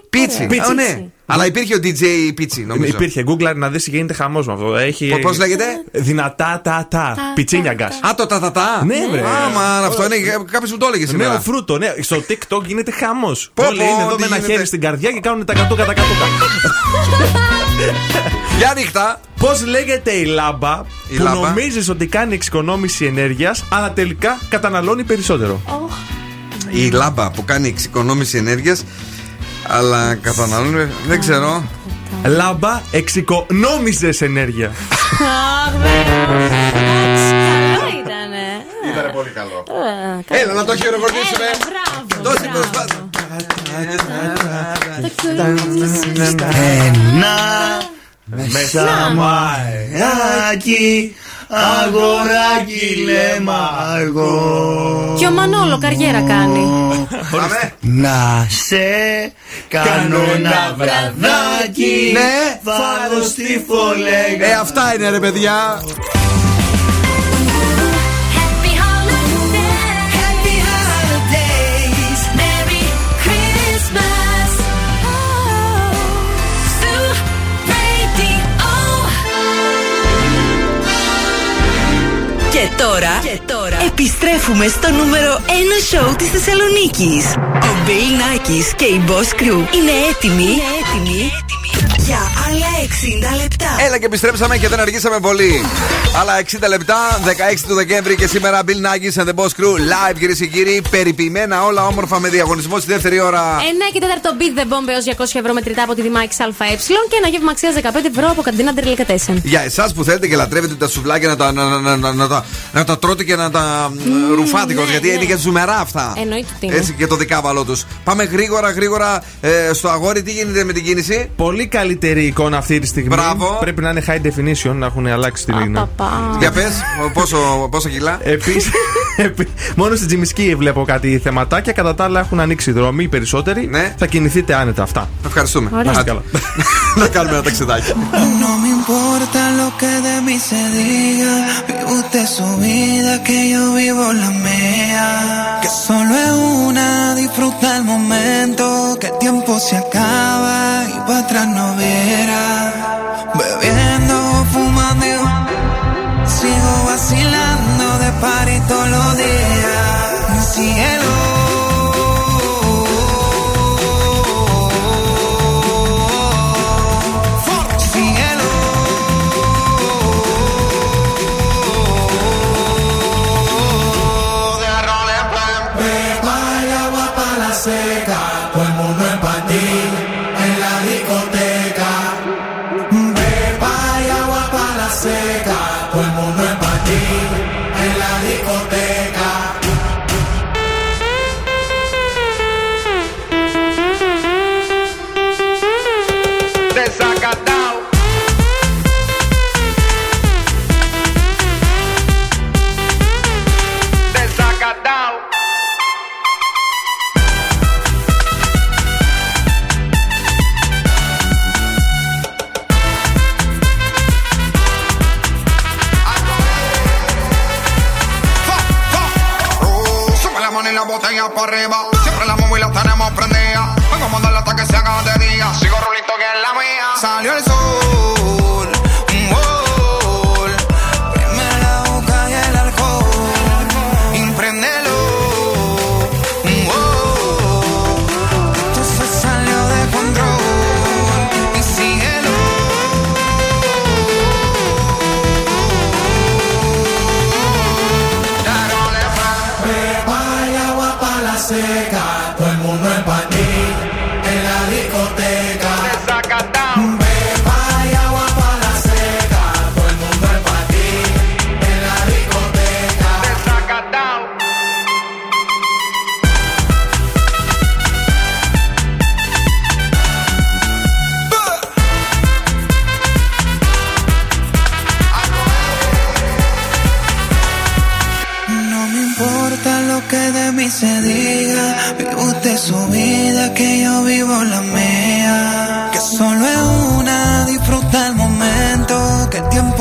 Πίτσι. Πίτσι. Αλλά υπήρχε ο ντι τζέι Πίτσι, νομίζω. Υπήρχε. Google να δεις, γίνεται χαμός με αυτό. Έχει... Πώς λέγεται? Δυνατά τα τα. Πιτσίνιαγκας. Α, το τα τα τα. Ναι, βρε. Άμα, αυτό είναι. Κάποιος μου το έλεγε σήμερα. Ναι, ο φρούτο. Ναι. Στο TikTok γίνεται χαμός. Όλοι είναι εδώ με ένα χέρι στην καρδιά και κάνουν τα εκατό κατά εκατό. Για νύχτα. Πώς λέγεται η λάμπα η που λάμπα. Νομίζεις ότι κάνει εξοικονόμηση ενέργειας, αλλά τελικά καταναλώνει περισσότερο? Oh. Η λάμπα που κάνει εξοικονόμηση ενέργειας, αλλά καταναλώνει. Δεν ξέρω. Λάμπα εξοικονόμησες ενέργεια. Αχ, καλό ήτανε. Ήτανε πολύ καλό. Έλα να το χειροκροτήσουμε. Τόση προσπάθεια. Ένα μέσα μαράκι, αγοράκι λεμαγό. Και ο Μανόλο καριέρα κάνει. Να σε κάνω ένα βραδάκι. Ναι, φάρω στη φωλέγα. Ε, αυτά είναι ρε παιδιά. Και τώρα, και τώρα επιστρέφουμε στο νούμερο ένα σοου της Θεσσαλονίκης. Ο Bill Nakis και η Boss Crew είναι έτοιμοι, είναι έτοιμοι για άλλα εξήντα λεπτά. Έλα και επιστρέψαμε και δεν αργήσαμε πολύ. Άλλα εξήντα λεπτά, δεκαέξι του Δεκέμβρη και σήμερα Bill Nakis and the Boss Crew live, κυρίες και κύριοι. Περιποιημένα όλα όμορφα με διαγωνισμό στη δεύτερη ώρα. εννιά και τέσσερα Beat the Bomb έως διακόσια ευρώ μετρητά από τη Δημάκης ΑΕ και ένα γεύμα αξίας δεκαπέντε ευρώ από Καντίνα Ντέλλι Κατέσεν. Για εσάς που θέλετε και λατρεύετε τα σουβλάκια να τα, να, να, να, να, να, τα, να τα τρώτε και να τα mm, ρουφάτε, ναι, γιατί ναι. είναι για ζουμερά αυτά. Εννοείται. Έτσι και το δικάβαλό του. Πάμε γρήγορα, γρήγορα ε, στο αγόρι, τι γίνεται με την κίνηση. Πολύ καλύτερη εικόνα αυτή τη στιγμή. Μπράβο. Πρέπει να είναι high definition, να έχουν αλλάξει τη λίνα. Για πες, πόσο, πόσο κιλά. Επίσης, μόνο στην Τζιμισκή βλέπω κάτι θεματάκια. Κατά τα άλλα έχουν ανοίξει δρόμοι οι περισσότεροι. Ναι. Θα κινηθείτε άνετα αυτά. Ευχαριστούμε. Να είστε καλά. Να κάνουμε ένα ταξιδάκι. Sigo vacilando de party todos los días, cielo. Arriba. Siempre la móvil la tenemos prendida. Vengo a mandarla hasta que se haga de día. Sigo rulito que es la mía. Salió el sol,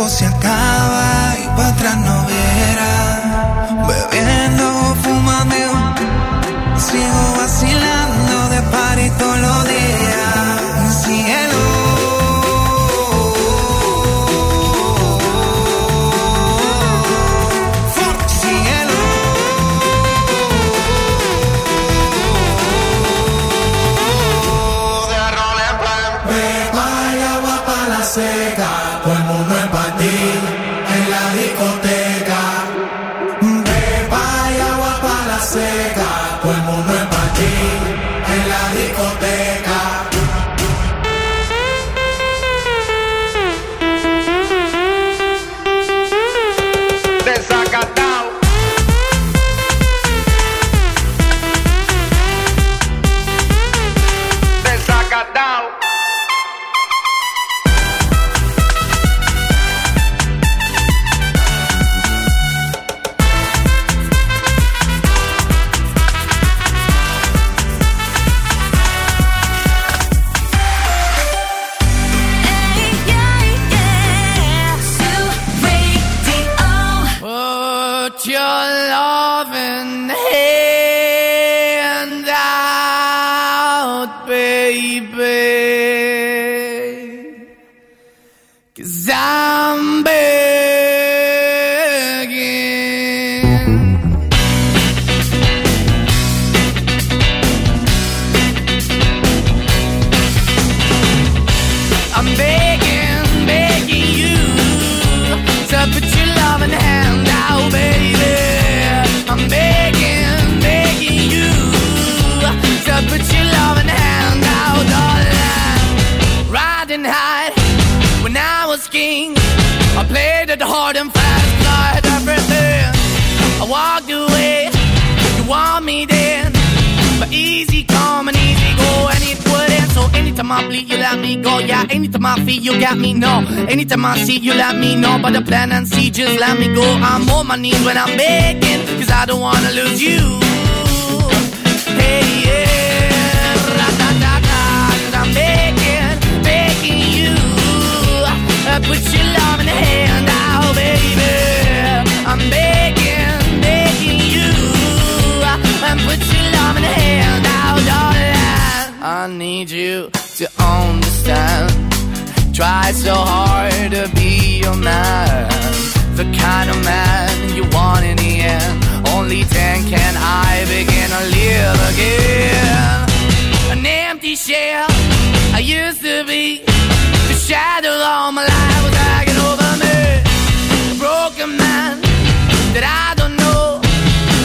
tiempo se acaba y para atrás no viera. Bebiendo, fumando, sigo vacilando de party todos los días. Cielo. Anytime I see you let me know, but the plan and see just let me go. I'm on my knees when I'm begging, cause I don't wanna lose you. Hey yeah, ra-da-da-da, cause I'm begging, begging you. Put your love in the hand out, oh, baby. I'm begging, begging you. Put your love in the hand out, oh, darling. I need you to understand. Try so hard to be your man, the kind of man you want in the end. Only then can I begin to live again. An empty shell I used to be, the shadow all my life was hanging over me. A broken man that I don't know,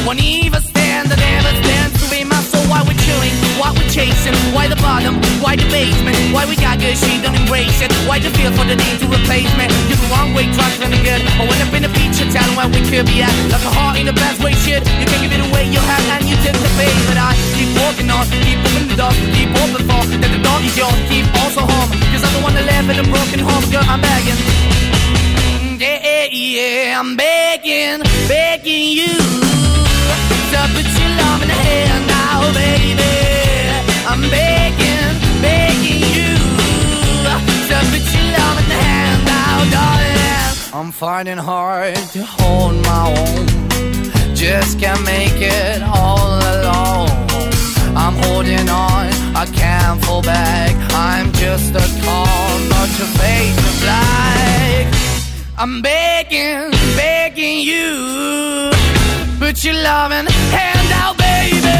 won't even stand, I never stand to be my soul. Why we're chilling, why we're chasing, why the bottom, why the basement, why we got good, she don't embrace it. Why the feel for the need to replace me? You're the wrong way, trust me good. I went up in the feature town where we could be at. Like a heart in the best way, shit. You can't give it away, you have and you take the bait. But I keep walking on, keep moving the dog, keep open for. That the dog is yours, keep also home. Cause I'm the one that live in a broken home, girl, I'm begging. Yeah, yeah, yeah, I'm begging, begging you. To put your love in the hand now, oh, baby. I'm begging, begging you. So put your love in the hand now, darling. I'm finding hard to hold my own. Just can't make it all alone. I'm holding on, I can't fall back. I'm just a call, not your face of black. I'm begging, begging you. Put your loving hand out, baby.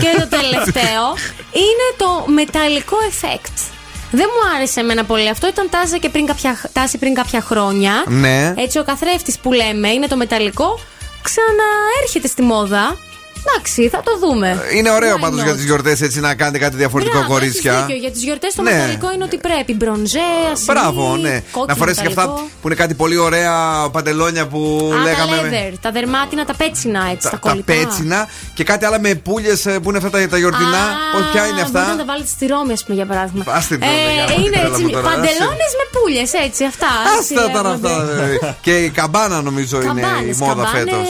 Και το τελευταίο είναι το μεταλλικό effect. Δεν μου άρεσε εμένα πολύ αυτό. Ήταν τάση και πριν κάποια, τάση πριν κάποια χρόνια. Ναι. Έτσι, ο καθρέφτης που λέμε είναι το μεταλλικό. Ξαναέρχεται στη μόδα. Εντάξει, θα το δούμε. Είναι ωραίο πάντως για τις γιορτές έτσι να κάνετε κάτι διαφορετικό, Μπράβο, κορίτσια. Έχεις δίκιο, για τις γιορτές το ναι. μεταλλικό είναι ότι πρέπει. Μπρονζέ, ασυλί, Μπράβο, ναι. Να φορέσεις και αυτά που είναι κάτι πολύ ωραία παντελόνια που Α, λέγαμε. Τα leather, τα δερμάτινα, τα πέτσινα έτσι. Τα, τα, τα πέτσινα και κάτι άλλα με πουλιές που είναι αυτά τα, τα γιορτινά. Α, ποια είναι αυτά. Μπορείτε να τα βάλετε στη Ρώμη, ας πούμε, για παράδειγμα. Α την ε, είναι έτσι. Παντελόνες με πουλιες έτσι, αυτά. Άστα ήταν αυτά. Και η καμπάνα νομίζω είναι η μόδα φέτος.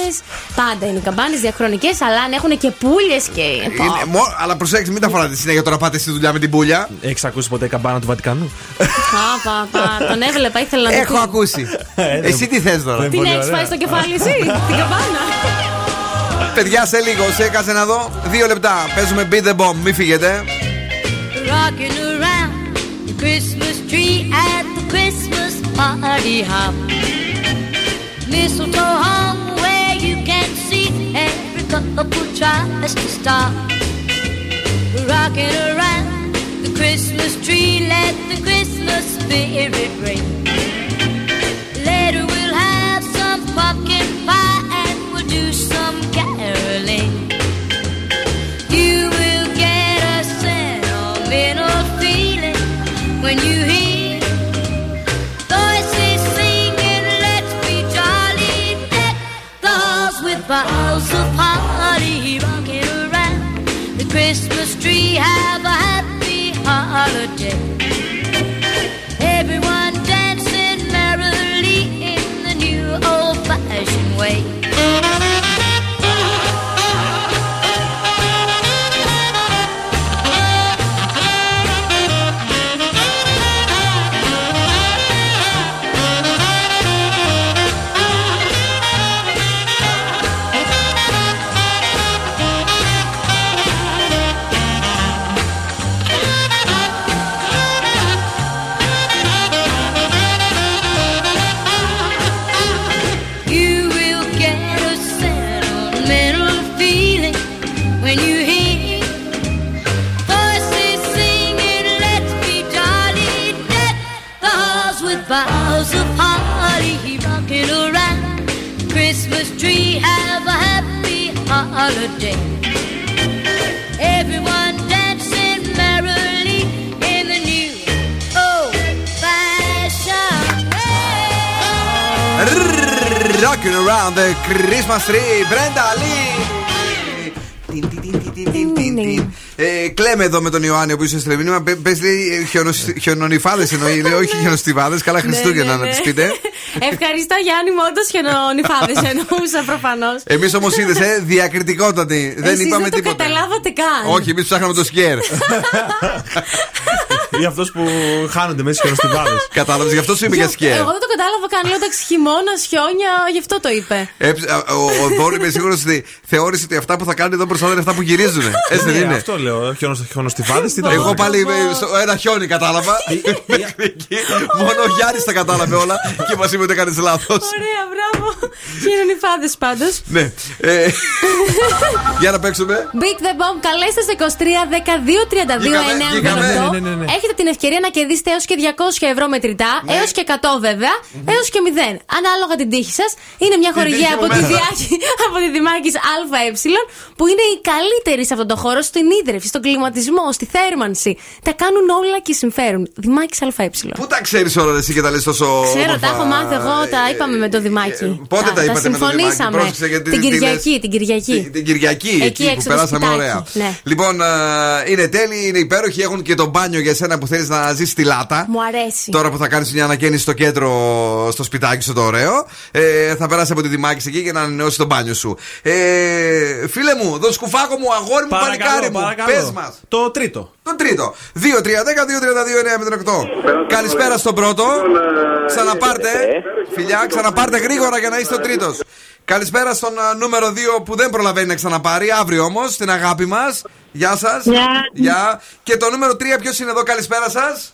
Πάντα είναι οι καμπάνες διαχρονικές, αλλά έχουν και πουλιες και. Είναι, μο, αλλά προσέξτε, μην τα φοράτε συνέχεια τώρα πάτε στη δουλειά με την πουλιά. Έχεις ακούσει ποτέ καμπάνα του Βατικανού? Πάπα, πα, τον έβλεπα, ήθελα να το έχω ακούσει. Εσύ τι θες τώρα? Την έχεις πάει στο κεφάλι εσύ, την καμπάνα. Παιδιά, σε λίγο, σε έκασε να δω. Δύο λεπτά. Παίζουμε Beat the Bomb, μη φύγετε. Rocking around the Christmas tree at the Christmas party hop. Mistletoe hung where you can see it. Couple tries to stop. Rocking around the Christmas tree, let the Christmas spirit ring. Later we'll have some pumpkin pie and we'll do some caroling. You will get a sentimental feeling when you hear. Balls of party rocking around the Christmas tree. Have a happy holiday. Everyone dancing merrily in the new old-fashioned way. Have a happy holiday. Everyone dancing merrily in the new old-fashioned way. Rocking around the Christmas tree, Brenda Lee. Ε, κλαίμε εδώ με τον Ιωάννη, ο οποίος είναι στρεμμύριμα. Πες λέει χιονονιφάδες εννοεί, όχι χιονοστιβάδες. Καλά Χριστούγεννα να τις πείτε. Ευχαριστώ Γιάννη μου, όντως χιονονιφάδες εννοούσα προφανώς. Εμείς όμως είδες, ε, διακριτικότατη. Δεν είπαμε τίποτα. Δεν το καταλάβατε καν. Όχι, εμείς ψάχναμε το σκιέρ. Ή αυτός που χάνονται μέσα στις χιονοστιβάδες. Κατάλαβες, γι' αυτό σου είπε για σκιέρ. Εγώ δεν το κατάλαβα καν, λέω εντάξει χειμώνας, χιόνια, γι' αυτό το είπε. Ο Δόρη είμαι σίγουρος ότι θεώρησε ότι αυτά που θα κάνουν εδώ μπροστά είναι αυτά που γυρίζουν. Έτσι δεν είναι? Χιονοστιβάδες, τι τα λέω. Εγώ πάλι ένα χιόνι κατάλαβα. Μόνο ο Γιάννης τα κατάλαβε όλα και μας είπε ότι κάνεις λάθος. Ωραία, μπράβο. Μπράβο. Χαίρον οι φάδες πάντως. Ναι. Για να παίξουμε. Beat the Bomb. Καλέστε στο είκοσι τρία δεκαέξι τριάντα δύο εννιακόσια. Έχετε την ευκαιρία να κερδίσετε έως και διακόσια ευρώ μετρητά. Έως και εκατό βέβαια. Έως και μηδέν. Ανάλογα την τύχη σας. Είναι μια χορηγία από τη Δημάκης ΑΕ που είναι η καλύτερη σε αυτόν τον χώρο. Στην ίδρυυση, στον κλιματισμό, στη θέρμανση. Τα κάνουν όλα και συμφέρουν. Δημάκης ΑΕ. Πού τα ξέρεις όλα εσύ και τα λες τόσο. Ξέρω, τα έχω μάθει εγώ, τα είπαμε με το Δημάκη. Πότε τα είπατε με το Δημάκη? Πρόσεξε την Κυριακή. Την Κυριακή, εκεί που περάσαμε ωραία. Λοιπόν, είναι τέλειοι, είναι υπέροχοι. Έχουν και το μπάνιο για σένα που θέλεις να ζεις στη Λάτα. Μου αρέσει. Τώρα που θα κάνεις μια ανακαίνιση στο κέντρο, στο σπιτάκι σου το ωραίο. Θα περάσει από τη Δημάκη εκεί για να ανανεώσει το μπάνιο σου. Φίλε μου, δω σκουφάκο μου, αγόρι μου, παλικάρι μου. Πες μας. Το τρίτο. Το τρίτο. δύο τρία δέκα δύο τριάντα δύο εννιακόσια. Καλησπέρα στον πρώτο. Ξαναπάρτε. Φιλιά, ξαναπάρτε γρήγορα για να είστε ο τρίτος. Καλησπέρα στον νούμερο δύο που δεν προλαβαίνει να ξαναπάρει. Αύριο όμως, την αγάπη μας. Γεια σας. Yeah. Γεια. Και το νούμερο τρία, ποιος είναι εδώ? Καλησπέρα σας.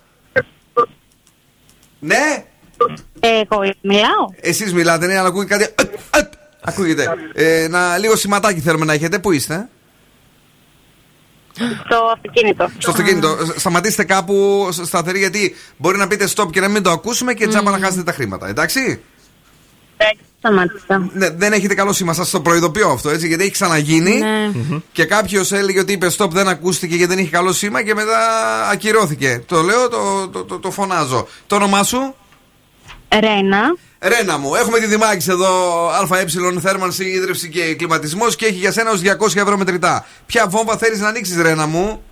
Ναι. Εγώ μιλάω. Εσείς μιλάτε, ναι, αλλά ακούγει κάτι. Ακούγεται. Ε, να, λίγο σηματάκι θέλουμε να έχετε. Πού είστε? Στο αυτοκίνητο. Στο αυτοκίνητο. Σταματήστε κάπου σταθερή, γιατί μπορεί να πείτε stop και να μην το ακούσουμε και τσάπα mm. να χάσετε τα χρήματα. Εντάξει. Εντάξει, σταμάτησα. Ναι, δεν έχετε καλό σήμα, σας το προειδοποιώ αυτό, έτσι, γιατί έχει ξαναγίνει. Ναι. Mm-hmm. Και κάποιος έλεγε ότι είπε stop, δεν ακούστηκε γιατί δεν είχε καλό σήμα και μετά ακυρώθηκε. Το λέω, το, το, το, το φωνάζω. Το όνομά σου? Ρένα. Ρένα μου, έχουμε τη Δημάκης εδώ, ΑΕ, θέρμανση, ίδρυυση και κλιματισμός και έχει για σένα ως διακόσια ευρώ μετρητά. Ποια βόμβα θέλεις να ανοίξεις, Ρένα μου?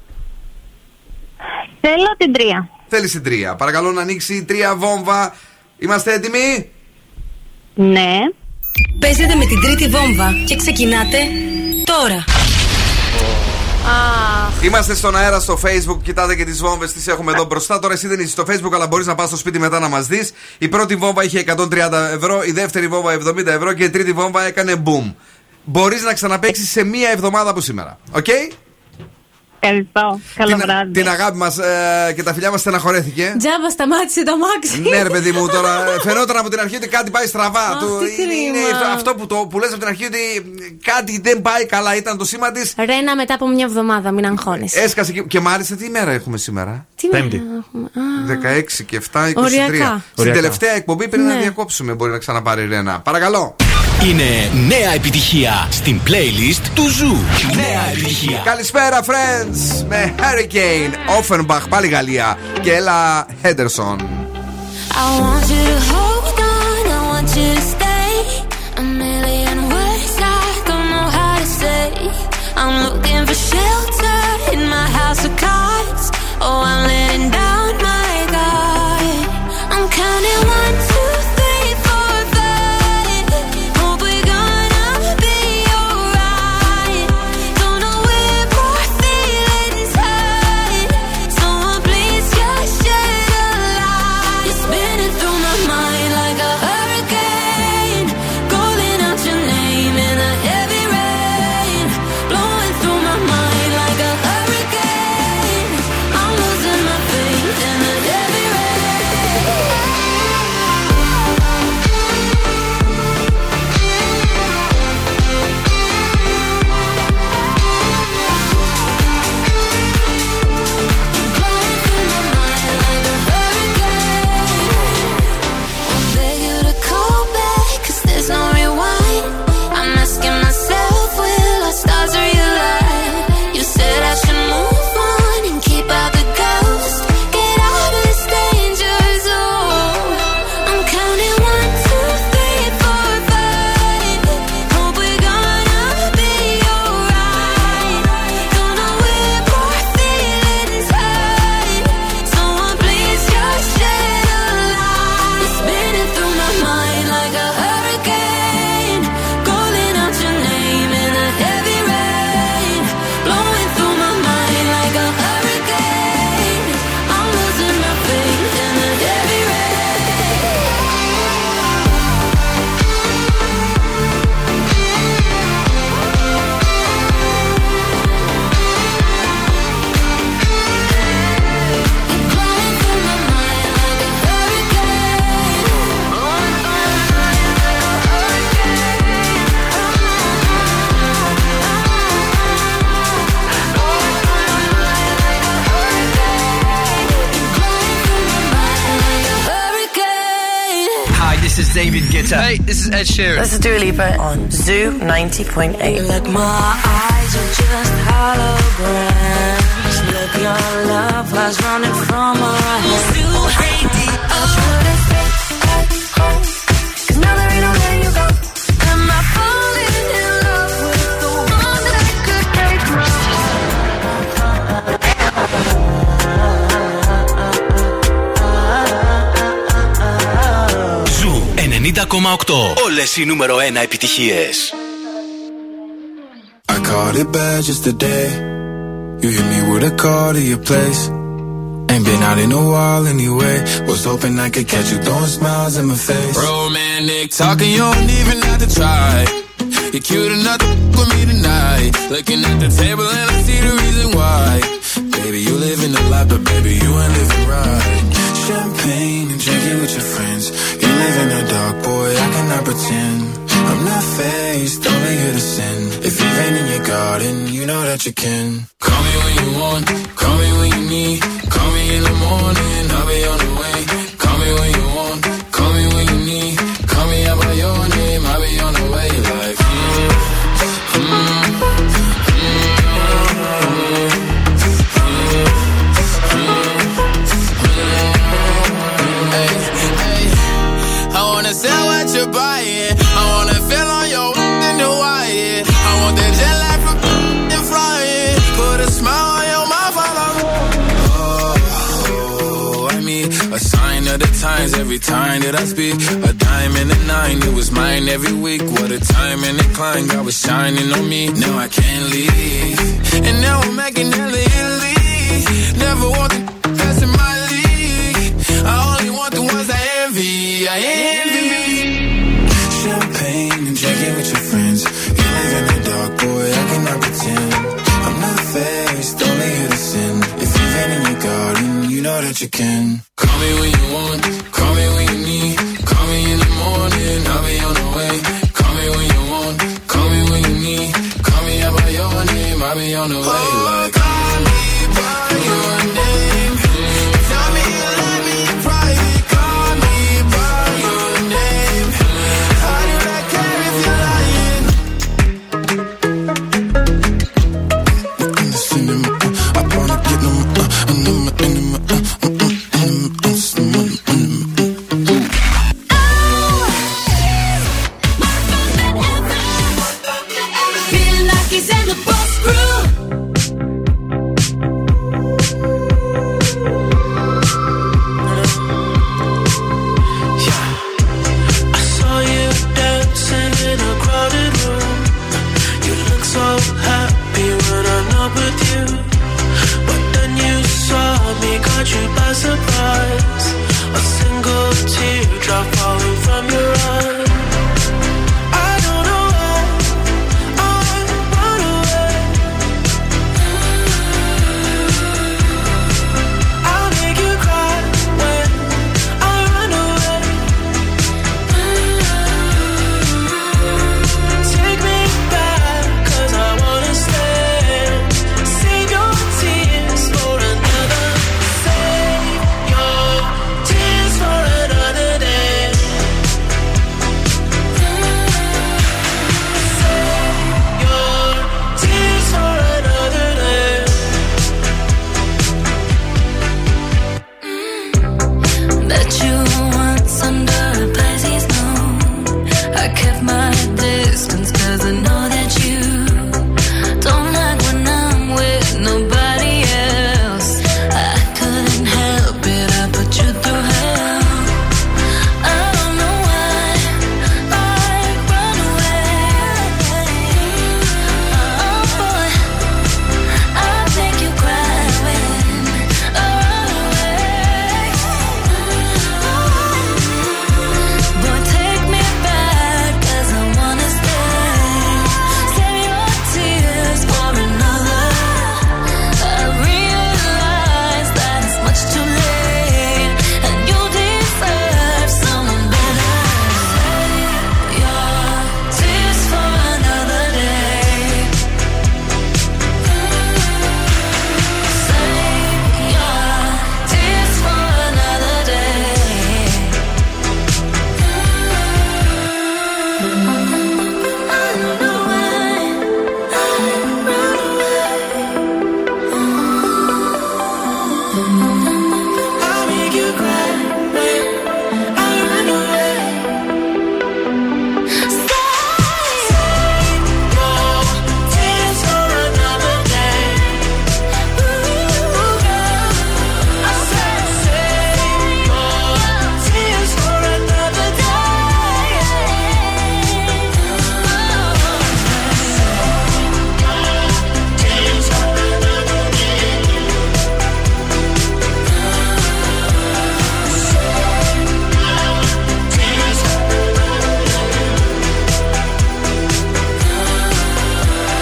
Θέλω την τρία. Θέλεις την τρία. Παρακαλώ να ανοίξει η τρία βόμβα. Είμαστε έτοιμοι? Ναι. Παίζετε με την τρίτη βόμβα και ξεκινάτε τώρα. Ah. Είμαστε στον αέρα στο Facebook. Κοιτάτε και τις βόμβες, τις έχουμε εδώ μπροστά. Τώρα εσύ δεν είσαι στο Facebook, αλλά μπορείς να πας στο σπίτι μετά να μας δεις. Η πρώτη βόμβα είχε εκατόν τριάντα ευρώ, η δεύτερη βόμβα εβδομήντα ευρώ και η τρίτη βόμβα έκανε boom. Μπορείς να ξαναπαίξεις σε μία εβδομάδα από σήμερα. Οκ? Okay? Ευχαριστώ. Καλό την, βράδυ. Την αγάπη μας ε, και τα φιλιά μας στεναχωρέθηκε. Τζάμπα σταμάτησε το αμάξι. Ναι, ρε παιδί μου, τώρα φαινόταν από την αρχή ότι κάτι πάει στραβά. Του, είναι, είναι, αυτό που, το, που λες από την αρχή, ότι κάτι δεν πάει καλά, ήταν το σήμα της. Ρένα, μετά από μια εβδομάδα, μην αγχώνεις. Έσκασε και, και μάλιστα τι ημέρα έχουμε σήμερα? Τι Πέμπτη. Έχουμε. δεκαέξι και επτά, είκοσι τρία. Οριακά. Στην τελευταία εκπομπή πριν ναι. να διακόψουμε, μπορεί να ξαναπάρει η Ρένα. Παρακαλώ. Είναι νέα επιτυχία στην playlist του Ζου. Νέα επιτυχία. Καλησπέρα, friends. Με Hurricane, Offenbach, πάλι Γαλλία. Και Έλα Henderson. Spinning through my mind like David Guetta. Hey, this is Ed Sheeran. This is Dua Lipa on Zoo ninety point eight. Like my eyes are just holograms. Like your love was running from her head. Zoo Radio. I try to stay at home, 'cause now there ain't nowhere you go. Am I falling in love with the one that could take my heart? I caught it bad just today. You hit me with a call to your place. Ain't been out in a while anyway. Was hoping I could catch you throwing smiles in my face. Romantic talking, you don't even have to try. You're cute enough to f- with me tonight. Looking at the table and I see the reason why. Baby, you live in the life, but baby, you ain't living right. Champagne and drinking with your friends. You live in the dark, boy, I cannot pretend. I'm not faced, only here to sin. If you ain't in your garden, you know that you can. Call me when you want, call me when you need. Call me in the morning, I'll be on the way. Call me when you want, call me when you need. Call me out by your name, I'll be on the way. Like, mm, mm, mm. Sell what you're buying. I wanna feel on your in Hawaii. I want that jet lag from and flying. Put a smile on your mouth while I'm oh, oh, I mean, a sign of the times every time that I speak. A dime and a nine, it was mine every week. What a time and a climb, God was shining on me. Now I can't leave, and now I'm making hella Italy. Never want the pass in my league. I only want the ones I envy. I envy. With your friends, you live in the dark, boy. I cannot pretend. I'm not faced, only here to sin. If you've been in your garden, you know that you can. Call me when you want, call me when you need. Call me in the morning, I'll be on the way. Call me when you want, call me when you need. Call me out by your name, I'll be on the way. Like, call me by your name. Tell me you love me in private. Call me by your name. How do I care if you love me? I wanna get them, uh, and them, and them, uh, mm, mm, mm,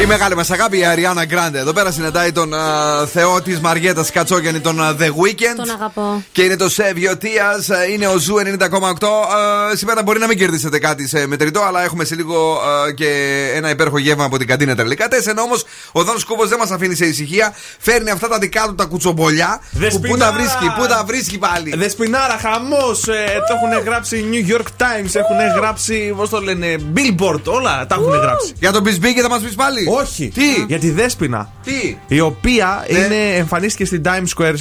Η μεγάλη μας αγάπη, η Αριάννα Γκράντε. Εδώ πέρα συναντάει τον uh, θεό της Μαριέτας Κατσόγιαννη, τον uh, The Weeknd. Τον αγαπώ. Και είναι το Σεβιωτίας, είναι ο Ζου ενενήντα κόμμα οκτώ. Uh, σήμερα μπορεί να μην κερδίσετε κάτι σε μετρητό, αλλά έχουμε σε λίγο uh, και ένα υπέροχο γεύμα από την Καντίνα Ντέλλι Κατέσεν. Όμως ο Δον Σκούφος δεν μας αφήνει σε ησυχία. Φέρνει αυτά τα δικά του τα κουτσομπολιά. Που, πού τα βρίσκει, πού τα βρίσκει πάλι. Δεσποινάρα, χαμός. Ε, το έχουν γράψει New York Times, έχουν γράψει, πώς το λένε, Billboard. Όλα τα έχουν γράψει. Για τον Μπισμπί και θα μας πεις πάλι. Όχι. Τι? Για τη Δέσποινα. Τι? Η οποία ναι. είναι, εμφανίστηκε στην Times Square,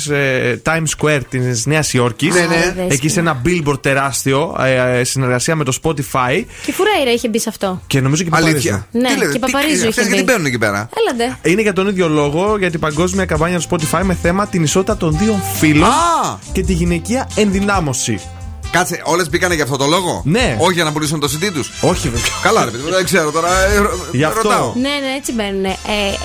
Times Square της Νέας Υόρκης. Ναι, ναι. Εκεί σε ένα billboard τεράστιο, ε, συνεργασία με το Spotify. Και φουρέιρα είχε μπει σε αυτό. Και νομίζω και Παπαρίζου. Ναι, τι λέτε, και Παπαρίζου. Και γιατί μπαίνουν εκεί πέρα. Έλατε. Είναι για τον ίδιο λόγο, για την παγκόσμια καμπάνια του Spotify με θέμα την ισότητα των δύο φύλων και τη γυναικεία ενδυνάμωση. Κάτσε, όλες μπήκανε για αυτό το λόγο. Ναι. Όχι για να πουλήσουν το σι ντι τους. Όχι, βέβαια. Καλά, ρε παιδί, δεν ξέρω τώρα. Γι' αυτό. Ναι, ναι, έτσι μπαίνουν. Ε,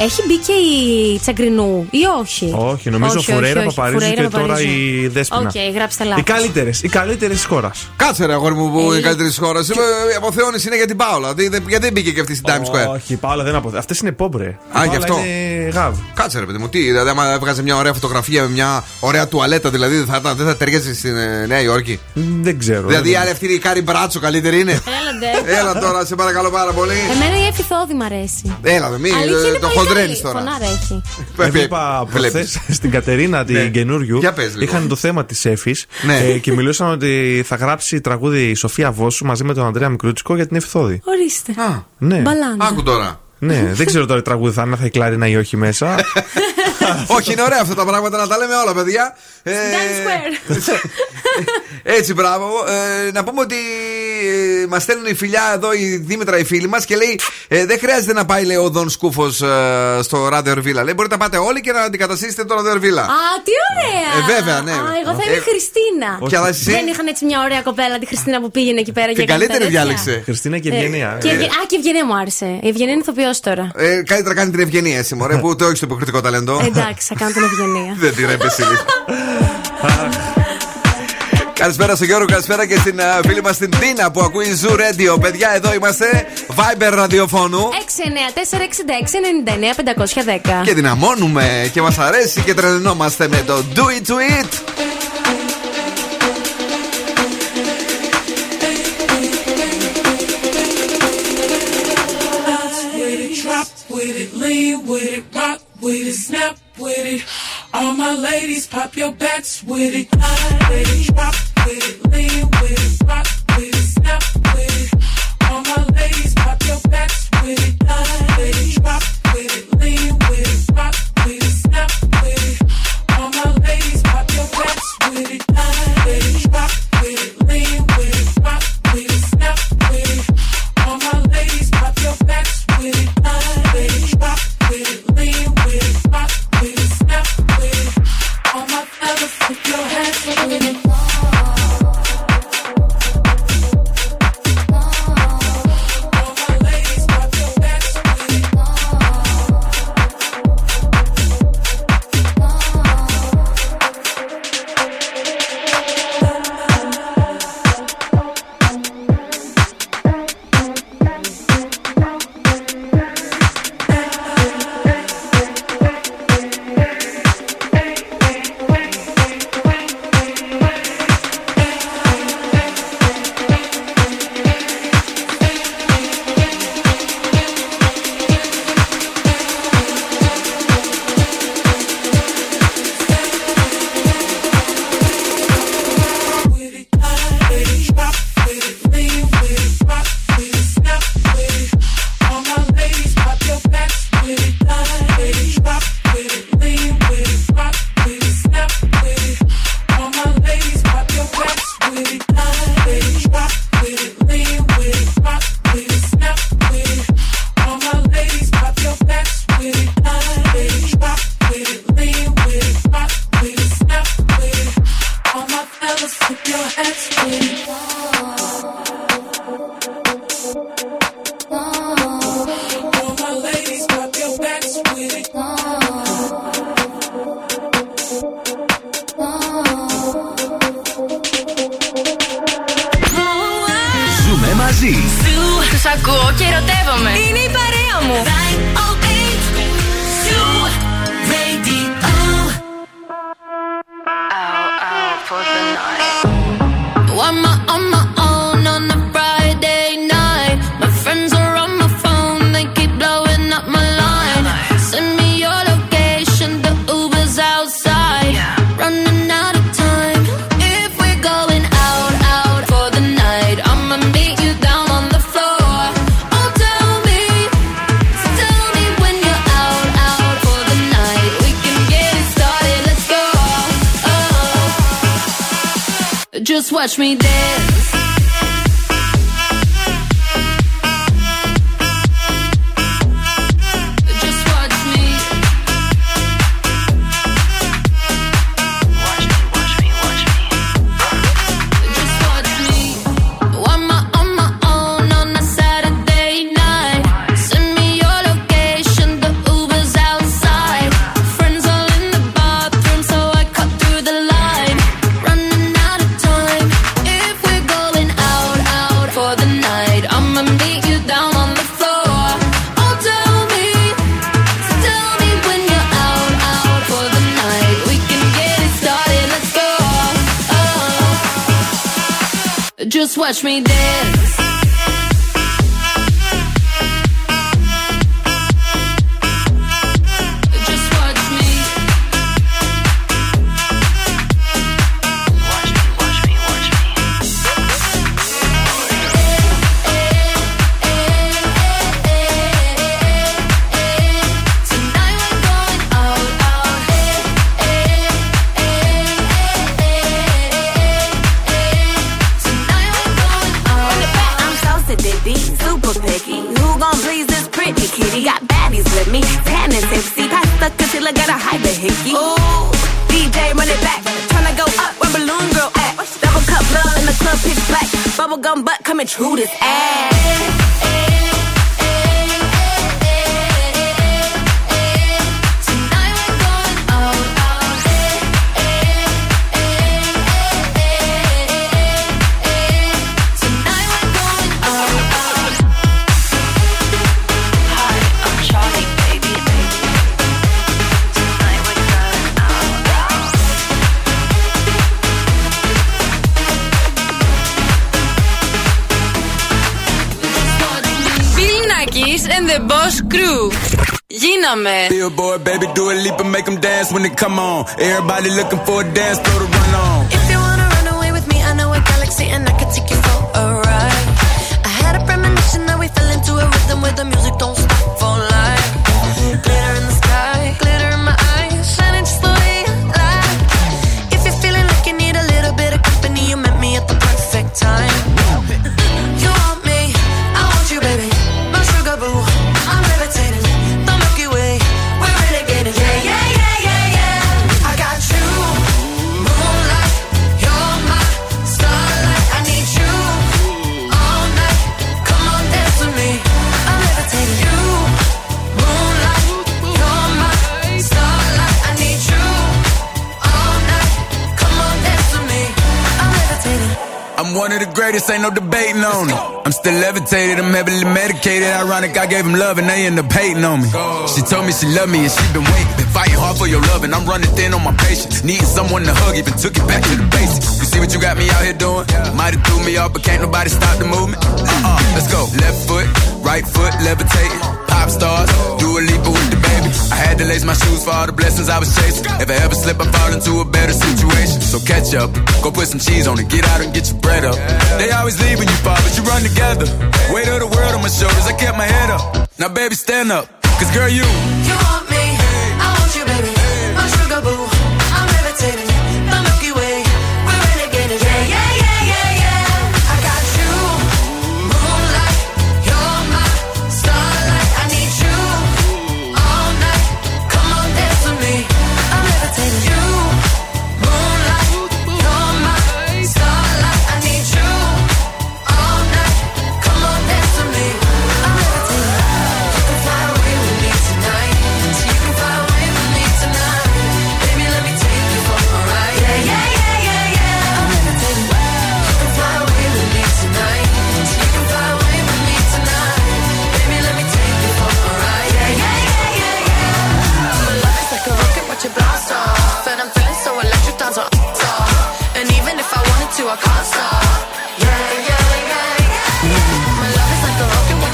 έχει μπει και η Τσαγκρινού ή όχι? Όχι, νομίζω Φουρέιρα, Παπαρίζου και τώρα η Δέσποινα. Οκ, okay, γράψτε λάθος. Οι καλύτερες, οι καλύτερες της χώρας. Κάτσε, ρε αγόρι μου, που οι καλύτερες της χώρας. Η αποθεώνηση είναι για την Πάολα. Γιατί δεν μπήκε και αυτή στην Times Square. Όχι, η Πάολα δεν αποθεώνει. Αυτές είναι πόμπρε. Α, γι' αυτό. Κάτσε, ρε παιδί μου, τι. Δηλαδή, άμα έβγαζε μια ωραία φωτογραφία με μια ωραία τουαλέτα, δηλαδή δεν θα ταιριάζει στην Νέα Υόρκη. Δεν ξέρω. Δηλαδή, άλλη αυτή η Κάρι Μπράτσο καλύτερη είναι. Έλατε. Έλα τώρα, σε παρακαλώ πάρα πολύ. Εμένα η Εφηθόδη μ' αρέσει. Έλα, δε, μη το χοντρένει τώρα. Φωνάρα έχει. Έβλεπα προχθές στην Κατερίνα την καινούριου. Είχαν το θέμα της Εφης και μιλούσαν ότι θα γράψει τραγούδι η Σοφία Βόσου μαζί με τον Ανδρέα Μικρούτσικο για την Εφηθόδη. Ορίστε. Μπαλάντα. Άκου τώρα. Ναι, δεν ξέρω τώρα τι τραγούδι θα είναι, θα έχει κλάρινα ή όχι μέσα. Όχι, είναι ωραία αυτά τα πράγματα να τα λέμε όλα, παιδιά. Times Square. Έτσι, μπράβο. Ε, να πούμε ότι ε, μας στέλνουν η φιλιά εδώ η Δήμητρα, η φίλη μας, και λέει: ε, δεν χρειάζεται να πάει, λέει, ο Δον Σκούφος ε, στο Radio Villa. Λέει: μπορείτε να πάτε όλοι και να αντικαταστήσετε το Radio Villa. Α, τι ωραία! Ε, βέβαια, ναι. Α, εγώ θα είμαι η ε, Χριστίνα. Όχι, θα εσύ... Δεν είχαν έτσι μια ωραία κοπέλα, τη Χριστίνα, που πήγαινε εκεί πέρα και έκανε. Καλύτερη διάλεξε. Χριστίνα και Ευγενία. Ε, ε, ε. Και, α, και Ευγενία μου άρεσε. Η Ευγενία είναι ηθοποιός τώρα. Ε, καλύτερα κάνει την Ευγενία, εσύ, μωρέ, που το έχει το υποκριτικό ταλέντο. Εντάξει, θα κάνω την Ευγενία. Δεν τη ρέπεσαι. Καλησπέρα στον Γιώργο, καλησπέρα και στην uh, φίλη μας την Τίνα που ακούει Zoo Radio. Παιδιά, εδώ είμαστε, Viber ραδιοφώνου έξι εννιά τέσσερα έξι έξι εννιά εννιά πέντε ένα μηδέν. Και δυναμώνουμε και μας αρέσει και τρελαινόμαστε με το Do It To It. All my ladies, pop your backs with it, slide with it, drop with it, lean with it, rock with it, snap with it. All my ladies, pop your backs with it, slide with it, drop with it, lean with it, rock with it, snap with it. All my ladies, pop your backs with it, slide with it, drop with it, lean with it, rock with it, snap with it. All my ladies, pop your backs with it, slide with it, drop with it, lean with it, rock with it, snap with it. All my fellas, put your hands up with it. All my ladies, pop your backs with it. Τους ακούω και ερωτεύομαι. Είναι η παρέα μου. for the night. Oh, I'm a, on my own on a Friday night. My friends are on my phone, they keep blowing up my line. Send me your location, the Uber's outside. Running out of time. If we're going out, out for the night, I'ma meet you down on the floor. Oh, tell me, tell me when you're out, out for the night. We can get it started, let's go. Oh, just watch me dance. Just watch me dance. Who this ass? Billboard, baby, do a leap and make them dance when they come on. Everybody looking for a dance floor to run on. If you wanna run away with me, I know a galaxy and I can take you for a ride. I had a premonition that we fell into a rhythm where the music don't stop for life. Glitter in the sky, glitter in my eyes, shining just the way I like. If you're feeling like you need a little bit of company, you met me at the perfect time. You want me, I want you, baby, my sugar boo, I'm levitating. One of the greatest, ain't no debating on it. I'm still levitated, I'm heavily medicated. Ironic, I gave him love and they end up hating on me. She told me she loved me and she been waiting. Been fighting hard for your love and I'm running thin on my patience. Needing someone to hug, even took it back to the basics. You see what you got me out here doing? Might have threw me off, but can't nobody stop the movement. Uh-uh, let's go. Left foot, right foot, levitating. Pop stars, Dua Lipa with the baby. I had to lace my shoes for all the blessings I was chasing. If I ever slip, I fall into a better situation. So catch up, go put some cheese on it. Get out and get your bread up. They always leaving you far, but you run together. Weight of the world on my shoulders, I kept my head up. Now baby, stand up, cause girl you, you want me, I want you baby, my sugar boo, I'm levitating.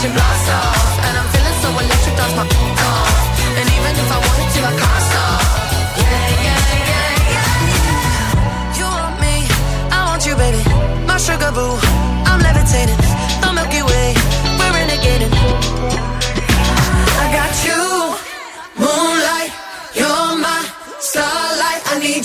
watching blast off, and I'm feeling so electric, that's my off. And even if I wanted to, I can't stop. Yeah, yeah, yeah, yeah. You want me, I want you, baby. My sugar boo, I'm levitating. The Milky Way, we're renegading. I got you, moonlight. You're my starlight. I need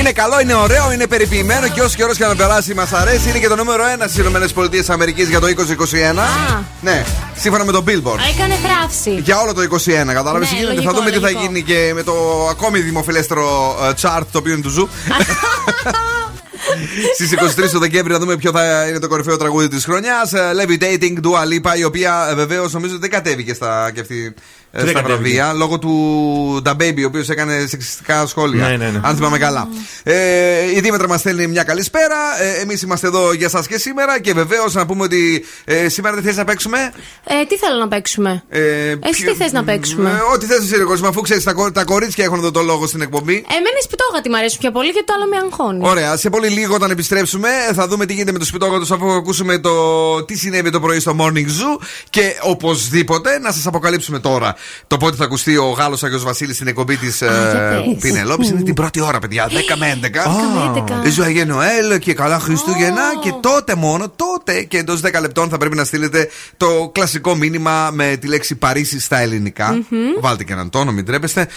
Είναι καλό, είναι ωραίο, είναι περιποιημένο και όσο καιρό και να περάσει, μας αρέσει. Είναι και το νούμερο ένα στις ΗΠΑ για το είκοσι είκοσι ένα. Α, ναι, σύμφωνα με το Billboard. Έκανε θράψη. Για όλο το είκοσι ένα, κατάλαβε τι γίνεται. Θα δούμε λογικό. Τι θα γίνει και με το ακόμη δημοφιλέστερο uh, chart, το οποίο είναι του Ζου. Στις είκοσι τρεις του Δεκέμβρη να δούμε ποιο θα είναι το κορυφαίο τραγούδι της χρονιάς. Levitating, Dua Lipa, η οποία βεβαίως νομίζω δεν κατέβηκε στα, και αυτή, στα βραβεία λόγω του Da Baby, ο οποίος έκανε σεξιστικά σχόλια. Ναι, ναι, ναι. Αν θυμάμαι καλά. Mm. Ε, η Δήμητρα μας στέλνει μια καλησπέρα. Ε, εμείς είμαστε εδώ για σας και σήμερα. Και βεβαίως να πούμε ότι ε, σήμερα τι θες να παίξουμε. Ε, τι θέλω να παίξουμε. Ε, Εσύ τι θες να παίξουμε. Ε, ό,τι θες, Σύρικο. Μα αφού ξέρεις, τα, τα κορίτσια έχουν εδώ το λόγο στην εκπομπή. Εμένα οι σπιτόγατοι μ' αρέσουν πιο πολύ γιατί το άλλο με αγχώνει. Ωραία, σε πολύ λίγο όταν επιστρέψουμε θα δούμε τι γίνεται με τους σπιτόγατους αφού ακούσουμε το τι συνέβη το πρωί στο Morning Zoo. Και οπωσδήποτε να σας αποκαλύψουμε τώρα. Το πότε θα ακουστεί ο Γάλλος Άγιος Βασίλης στην εκπομπή της Πηνελόπης είναι την πρώτη ώρα, παιδιά. δέκα με έντεκα. Ζωαγέ Νοέλ και καλά Χριστούγεννα. Και τότε μόνο, τότε και εντός δέκα λεπτών θα πρέπει να στείλετε το κλασικό μήνυμα με τη λέξη Παρίσι στα ελληνικά. Βάλτε και έναν τόνο, μην τρέπεστε.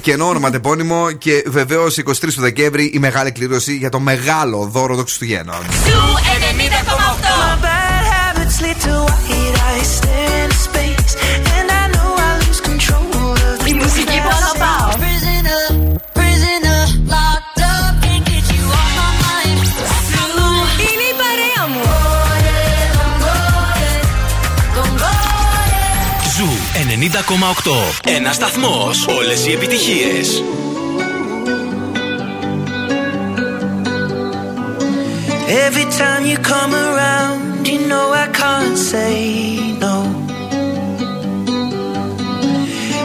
Και ενώ ονοματεπώνυμο και βεβαίως εικοστή τρίτη του Δεκέμβρη η μεγάλη κλήρωση για το μεγάλο δώρο των Χριστουγέννων. ενενήντα κόμμα οκτώ. Ένας σταθμός, όλες οι επιτυχίες. Every time you come around, you know I can't say no.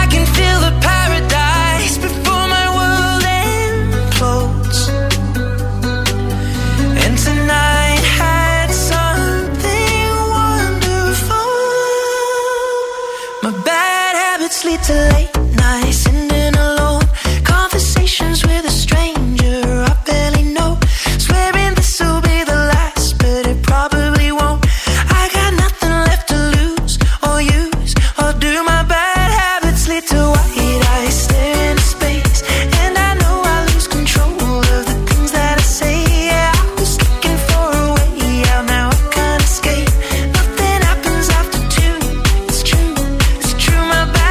I can feel the paradise before my world implodes. Lead to late nights, sitting alone, conversations with a stranger I barely know, swearing this will be the last, but it probably won't. I got nothing left to lose or use, or do my bad habits lead to white eyes staring into space, and I know I lose control of the things that I say. Yeah, I was looking for a way out, now I can't escape. Nothing happens after two, it's true, it's true, my bad.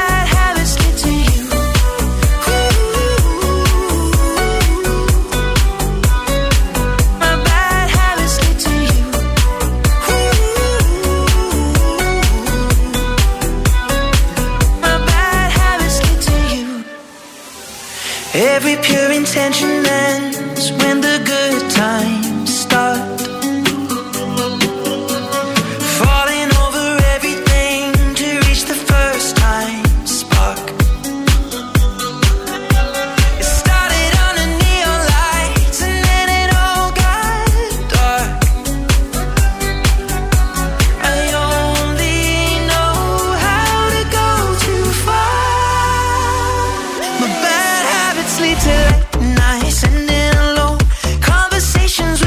Every pure intention ends when the good times start. Falling over everything to reach the first time spark. It started on the neon lights and then it all got dark. I only know how to go too far. My bad. Sleep till late nights, sitting alone, conversations.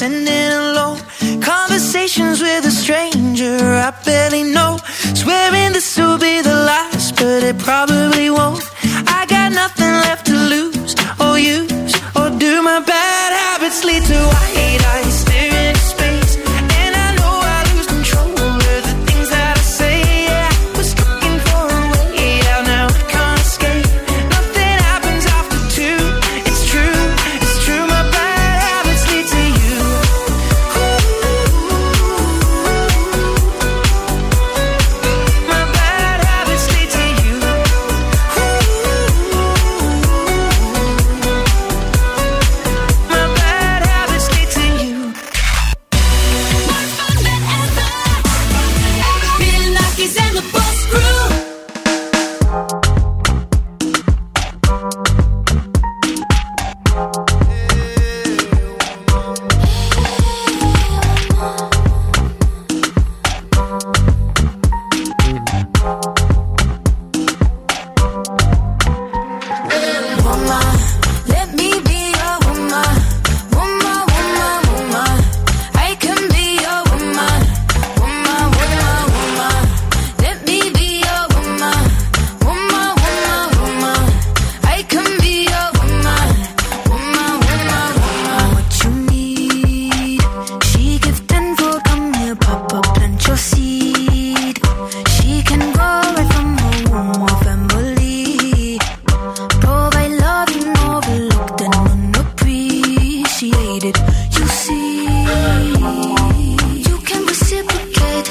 listening low. Conversations with a stranger I barely know. Swearing this will be the last, but it probably won't. I got nothing left to lose or use, or do my bad habits lead to white eyes staring at space. And I know I lose control of the things that I say. Yeah, I was looking for a way out, now I can't escape. Nothing happens after two, it's true, it's true. My bad habits lead to you. Ooh, my bad habits lead to you. Ooh, my bad habits lead to you. More fun than ever. Bill Nakis and the Boss Crew. Woman, let me be your woman. Woman, woman, woman. I can be your woman. Woman, woman, woman. Let me be your woman. Woman, woman, woman. I can be your woman. Woman, woman, woman. What you need, she give ten for come here, pop up, plant your seed. She can grow it from her womb or family. Provide loving, overlooked and unappreciated. You see, you can reciprocate.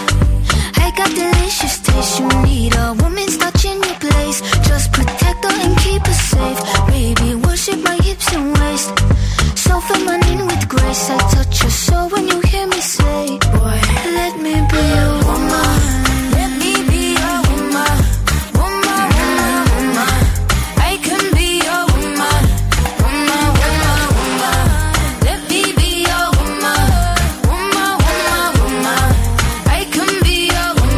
I got delicious taste. You need a woman's touch in your place. Just protect her and keep her safe. Baby, worship my hips and waist. So feminine with grace. I touch your soul when you hear me say, boy, let me be a woman. Let me be a woman. Woman, woman, woman. I can be your woman. Woman, woman, woman. Let me be your woman. Woman, woman, woman. I can be your woman. Woman, woman, I can be your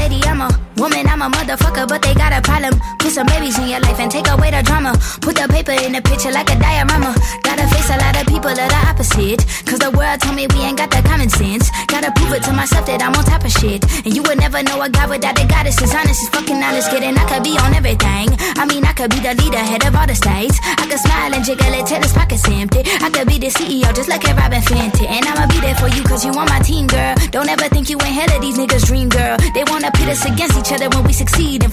lady, I'm a woman, I'm a motherfucker, but they got a problem. Put some babies in your life and take away the drama. Put the paper in the picture like a diorama. Gotta face a lot of people that are opposite. Cause the world told me we ain't got the common sense. Gotta prove it to myself that I'm on top of shit. And you would never know a guy without a goddess. Is honest, is fucking honest, kidding. I could be on everything. I mean, I could be the leader, head of all the states. I could smile and jiggle it till his pockets empty. I could be the C E O just like a Robin Fenty. And I'ma be there for you cause you on my team, girl. Don't ever think you ain't hell of these niggas' dream, girl. They wanna pit us against each other when we succeed. And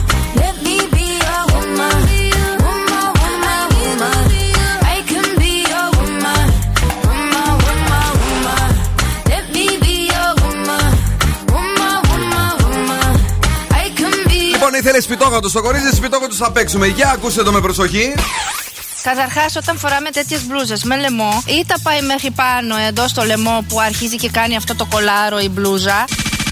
let me be a woman. Woman, woman, woman. I can be a woman. Woman, woman, woman. Let me be a woman. Woman, woman, woman. I can be a woman. Λοιπόν, ήθελε σπιτόγατο στο κορίτσι, σπιτόγατο θα παίξουμε. Για ακούστε το με προσοχή. Καταρχάς, όταν φοράμε τέτοιες μπλούζες με λαιμό, ή τα πάει μέχρι πάνω εδώ στο λαιμό που αρχίζει και κάνει αυτό το κολάρο η μπλούζα.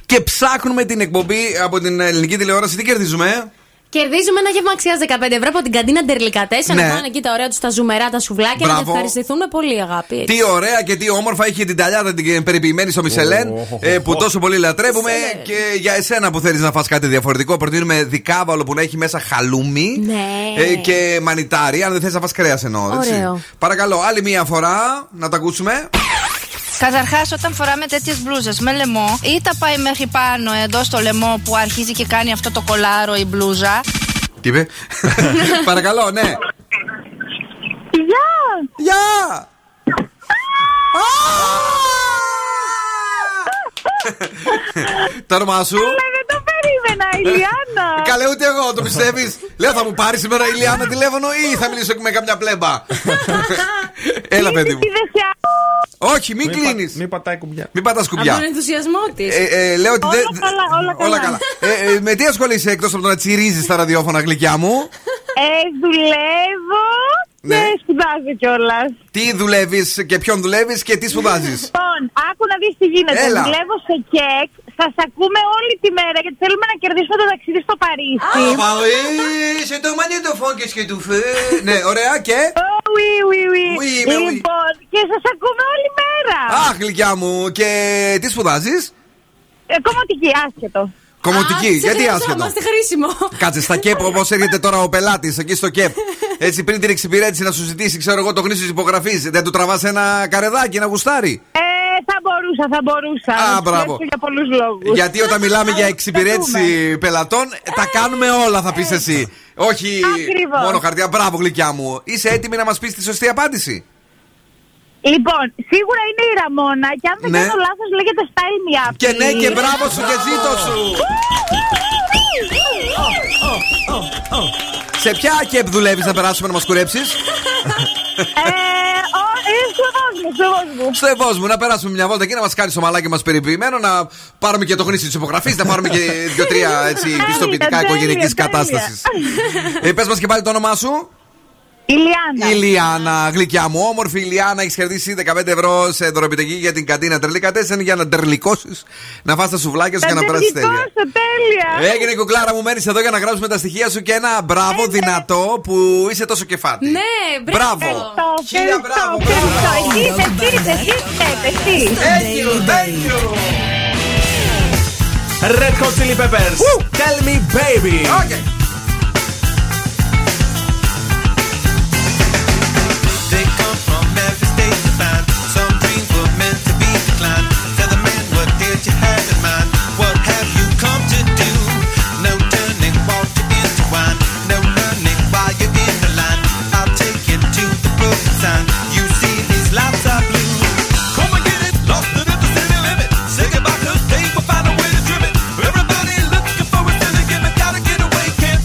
Και ψάχνουμε την εκπομπή από την ελληνική τηλεόραση. Τι κερδίζουμε? Κερδίζουμε ένα γεύμα αξίας δεκαπέντε ευρώ από την Καντίνα Ντέλλι Κατέσεν. Να πάνε εκεί τα ωραία του τα ζουμερά, τα σουβλάκια. Μπράβο. Να τα ευχαριστηθούν με πολύ αγάπη. Έτσι. Τι ωραία και τι όμορφα. Είχε την ταλιάτα την περιποιημένη στο Miselinne oh, oh, oh, oh. που τόσο πολύ λατρεύουμε. Miselinne. Και για εσένα που θέλεις να φας κάτι διαφορετικό, προτείνουμε δικάβαλο που να έχει μέσα χαλούμι. Ναι. Ε, και μανιτάρι. Αν δεν θες να φας κρέας εννοώ. Παρακαλώ, άλλη μία φορά να τα ακούσουμε. Καταρχάς, όταν φοράμε τέτοιες μπλούζες με λαιμό, ή τα πάει μέχρι πάνω εδώ στο λαιμό που αρχίζει και κάνει αυτό το κολάρο η μπλούζα. Τι είπε? Παρακαλώ, ναι. Γεια! Γεια! Το όνομα σου? Δεν το περίμενα, Ηλιάννα. Καλέ, ούτε εγώ, το πιστεύεις? Λέω, θα μου πάρει σήμερα η Ηλιάννα τηλέφωνο ή θα μιλήσω με κάποια πλέμπα? Έλα, παιδί μου. Όχι, μην κλείνεις. Μην πατάει κουμπιά. Μην πατάς κουμπιά. Από τον ενθουσιασμό της. Ε, ε, λέω ότι όλα, δε, καλά, όλα καλά. Όλα καλά. ε, ε, με τι ασχολείσαι εκτός από το να τσιρίζεις τα ραδιόφωνα, γλυκιά μου? Ε, δουλεύω ναι. Και σπουδάζω κιόλας. Τι δουλεύεις και ποιον δουλεύεις και τι σπουδάζεις? Λοιπόν, άκου να δεις τι γίνεται. Έλα. Δουλεύω σε κέκ. Θα σας ακούμε όλη τη μέρα γιατί θέλουμε να κερδίσουμε το ταξίδι στο Παρίσι. Το Παρίσι, το μανιτοφόκες και του φε. Ναι, ωραία και. Oh, oui, oui, oui. Oui, λοιπόν, oui. Και σας ακούμε όλη μέρα. Α, Αχ, γλυκιά μου, και τι σπουδάζεις? Ε, κομμωτική, άσχετο. Κομμωτική, ah, γιατί άσχετο? Είμαστε χρήσιμο. Κάτσε στα ΚΕΠ όπως έρχεται τώρα ο πελάτης εκεί στο ΚΕΠ. Έτσι πριν την εξυπηρέτηση να σου ζητήσει, ξέρω εγώ, το γνήσιο της υπογραφής. Δεν του τραβάς ένα καρεδάκι να γουστάρει? Ε, θα μπορούσα, θα μπορούσα. Α, μπράβο. Για πολλούς λόγους. Γιατί όταν μιλάμε για εξυπηρέτηση πελατών, τα κάνουμε όλα, θα πεις εσύ. Όχι ακριβώς μόνο χαρτιά. Μπράβο, γλυκιά μου. Είσαι έτοιμη να μας πεις τη σωστή απάντηση? Λοιπόν, σίγουρα είναι η Ραμόνα και αν δεν ναι. κάνω λάθος λέγεται Style Me Up. Και ναι, και μπράβο σου και ζήτω σου. Σε ποια ΚΕΠ δουλεύεις να περάσουμε να μας κουρέψεις? Στο Ευόσμου, να περάσουμε μια βόλτα εκεί, να μας κάνεις το μαλάκι μας περιποιημένο, να πάρουμε και το γνήσιο της υπογραφής, να πάρουμε και δύο-τρία πιστοποιητικά οικογενειακής κατάστασης. ε, πες μας και πάλι το όνομά σου. Ηλιάννα. Ηλιάννα, γλυκιά μου, όμορφη Ηλιάννα, έχεις κερδίσει δεκαπέντε ευρώ σε δωροπιταγή για την Καντίνα Ντέλλι Κατέσεν για να ντερλικώσεις, να φας τα σουβλάκια σου και να περάσεις τέλεια. τέλεια. Έγινε η κουκλάρα μου, μένεις εδώ για να γράψουμε τα στοιχεία σου και ένα μπράβο Έτρε. δυνατό που είσαι τόσο κεφάτη. Ναι, μπράβο. Χίλια μπράβο, μπράβο. Red Hot Chili Peppers, Tell Me Baby. You had in mind, what have you come to do? No turning water into wine, no learning while you're in the line. I'll take you to the broken sign. You see these lights are blue. Come and get it, lost it at the city limit. Say goodbye to the day, we'll find a way to trim it. Everybody looking for a silly gimmick, gotta get away, can't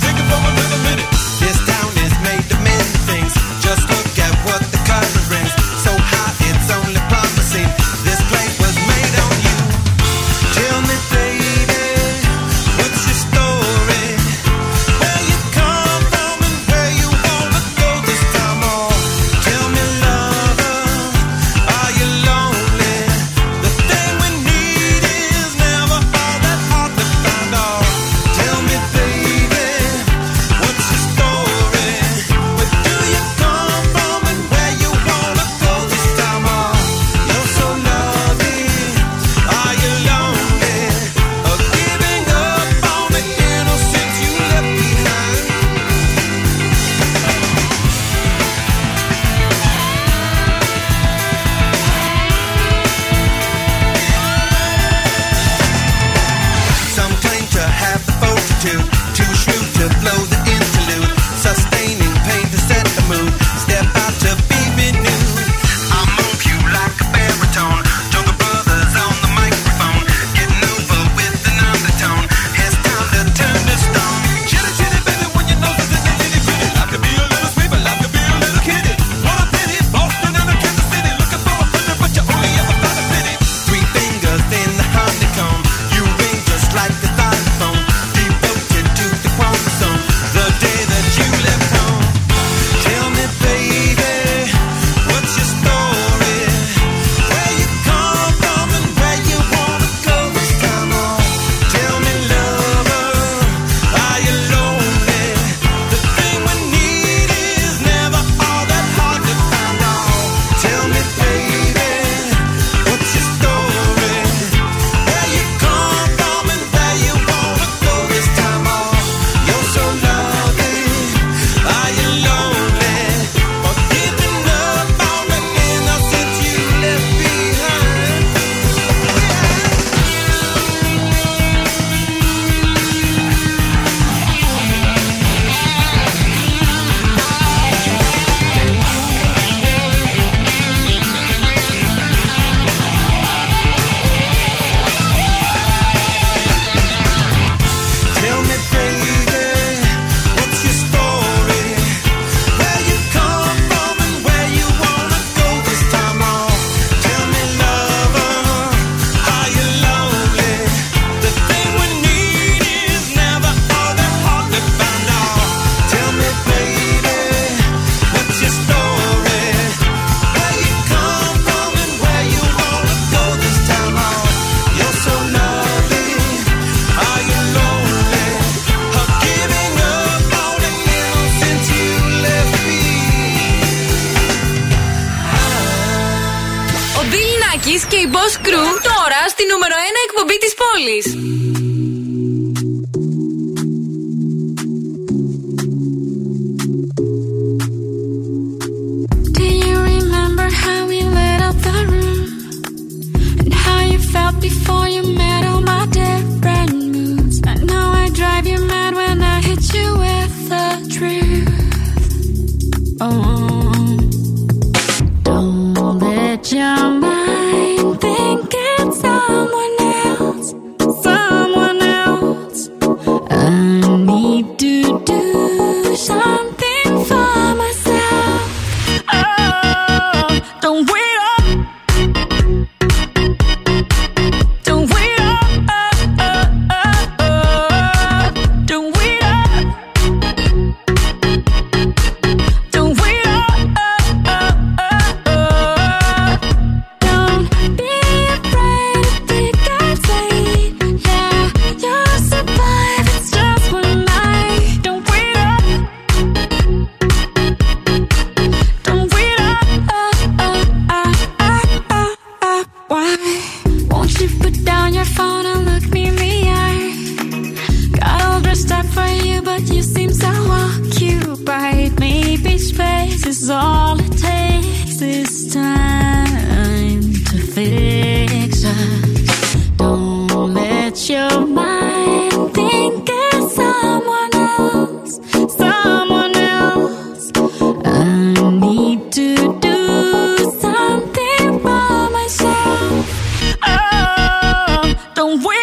Bill Nakis και η Boss Crew τώρα στη νούμερο ένα εκπομπή της πόλης. Do you remember how we lit up the room? And how you felt before you met all my different moods? I know I drive you mad when I hit you with the truth. Oh. Your mind think it's someone else, someone else. I need to do something for myself. Oh, don't wait.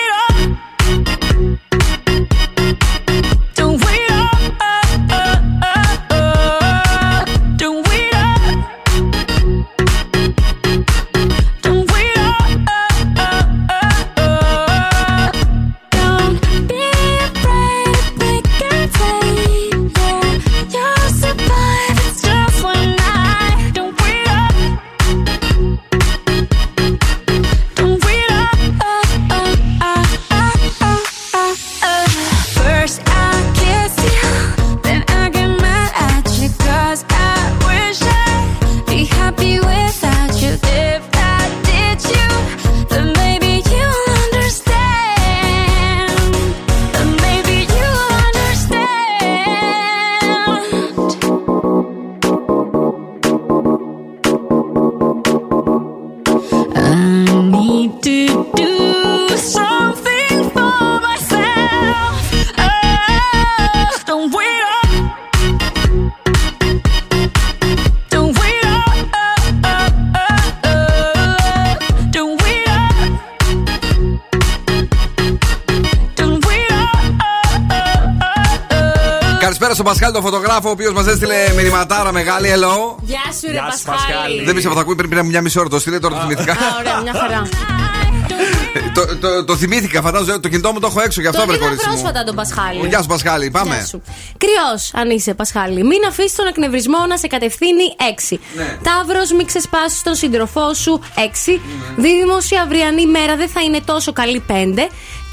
Ο Πασχάλη, τον φωτογράφο, ο οποίος μας έστειλε μηνυματάρα μεγάλη. Hello. Γεια σου, ρε Πασχάλη. Δεν πιστεύω θα ακούει πριν πριν μια μισή ώρα. Το στείλε, τώρα το θυμήθηκα. Ωραία, μια χαρά. Το, το, το θυμήθηκα, φαντάζομαι. Το κινητό μου το έχω έξω, γι' αυτό βρήκαμε. Είδα πρόσφατα τον Πασχάλη. Γεια σου, Πασχάλη, πάμε. Κρυός, αν είσαι, Πασχάλη. Μην αφήσεις τον εκνευρισμό να σε κατευθύνει. έξι. Ναι. Ταύρος, μην ξεσπάσεις τον σύντροφό σου. έξι. Ναι. Δίδυμος, η αυριανή μέρα δεν θα είναι τόσο καλή. πέντε.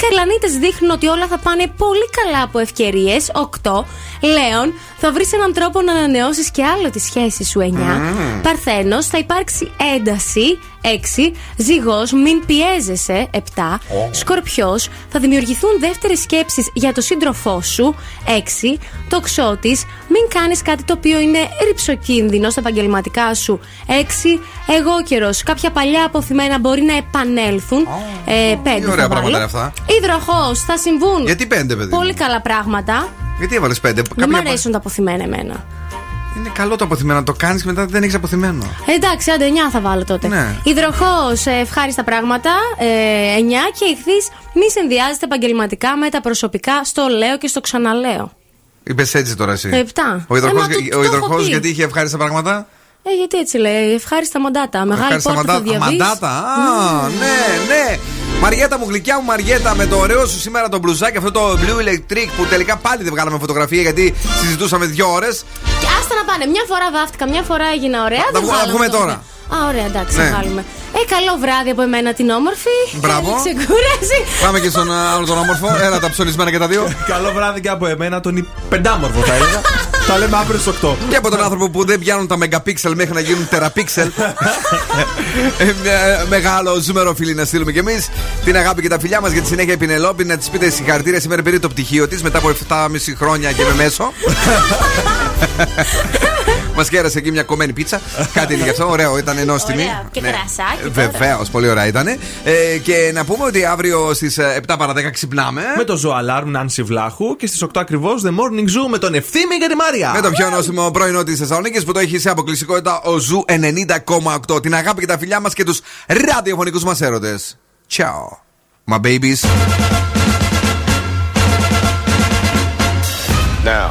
Κερλανίτες, δείχνουν ότι όλα θα πάνε πολύ καλά από ευκαιρίες. οκτώ. Λέων, θα βρεις έναν τρόπο να ανανεώσεις και άλλο τη σχέση σου. εννιά. Mm. Παρθένος, θα υπάρξει ένταση. έξι. Ζυγός, μην πιέζεσαι. επτά. Oh. Σκορπιός, θα δημιουργηθούν δεύτερες σκέψεις για το σύντροφό σου. έξι. Τοξότης, μην κάνεις κάτι το οποίο είναι ρηψοκίνδυνο στα επαγγελματικά σου. έξι. Αιγόκερος, κάποια παλιά αποθυμένα μπορεί να επανέλθουν. Oh. Ε, πέντε. Τι ωραία πράγματα είναι αυτά. Υδροχός, θα συμβούν. Γιατί πέντε, παιδί? Πολύ καλά πράγματα. Γιατί έβαλες πέντε? Δεν μ' αρέσουν τα αποθυμένα εμένα. Είναι καλό το αποθυμένο, να το κάνεις και μετά δεν έχεις αποθυμένο. Εντάξει, άντε εννιά θα βάλω τότε. Ναι. Υδροχόος, ευχάριστα πράγματα. εννιά. Και ηχθείς, μη συνδυάζετε επαγγελματικά με τα προσωπικά στο λέω και στο ξαναλέω. Είπες έτσι τώρα εσύ. Το επτά. Ο υδροχόος γιατί είχε ευχάριστα πράγματα? Ε, γιατί έτσι λέει, ευχάριστα μαντάτα. Μεγάλη πόρτα θα διαβείς. Μαντάτα, α, ναι, ναι. Μαριέτα μου, γλυκιά μου Μαριέτα, με το ωραίο σου σήμερα το μπλουζάκι, αυτό το Blue Electric που τελικά πάλι δεν βγάλαμε φωτογραφία γιατί συζητούσαμε δύο ώρες. Και άστα να πάνε, μια φορά βάφτηκα, μια φορά έγινα ωραία. Θα τα πούμε τώρα. Α, ωραία, εντάξει, ναι. Βγάλουμε. Ε, καλό βράδυ από εμένα την όμορφη. Μπράβο. Ξεκούραση. Πάμε και στον άλλο τον όμορφο. Έλα τα ψωνισμένα και τα δύο. Καλό βράδυ και από εμένα τον πεντάμορφο θα έλεγα. Τα λέμε αύριο στις οκτώ. Και από τον άνθρωπο που δεν πιάνουν τα μεγαπίξελ μέχρι να γίνουν τεραπίξελ. Μεγάλο ζούμερο, φίλοι, να στείλουμε κι εμείς την αγάπη και τα φιλιά μας για τη συνέχεια. Η Πηνελόπη, να της πείτε συγχαρητήρια. Σήμερα πήρε το πτυχίο της μετά από επτά και μισό χρόνια και με μέσο. Μας κέρασε εκεί μια κομμένη πίτσα. Κάτι είναι γι' αυτό. Ωραίο, ήταν ενόστιμη. Και ναι, κρασάκι. Βεβαίως, πολύ ωραία ήταν. Ε, και να πούμε ότι αύριο στις επτά παρά δέκα ξυπνάμε. Με το Zoo Alarm Νάνση Βλάχου και στις οκτώ ακριβώς The Morning Zoo με τον Ευθύμη Γαριμάρια. Με το πιο νόστιμο πρωινό της Θεσσαλονίκης που το έχει σε αποκλειστικότητα ο Zoo ενενήντα κόμμα οκτώ. Την αγάπη και τα φιλιά μας και τους ραδιοφωνικούς μας έρωτες. Ciao, my babies. Now,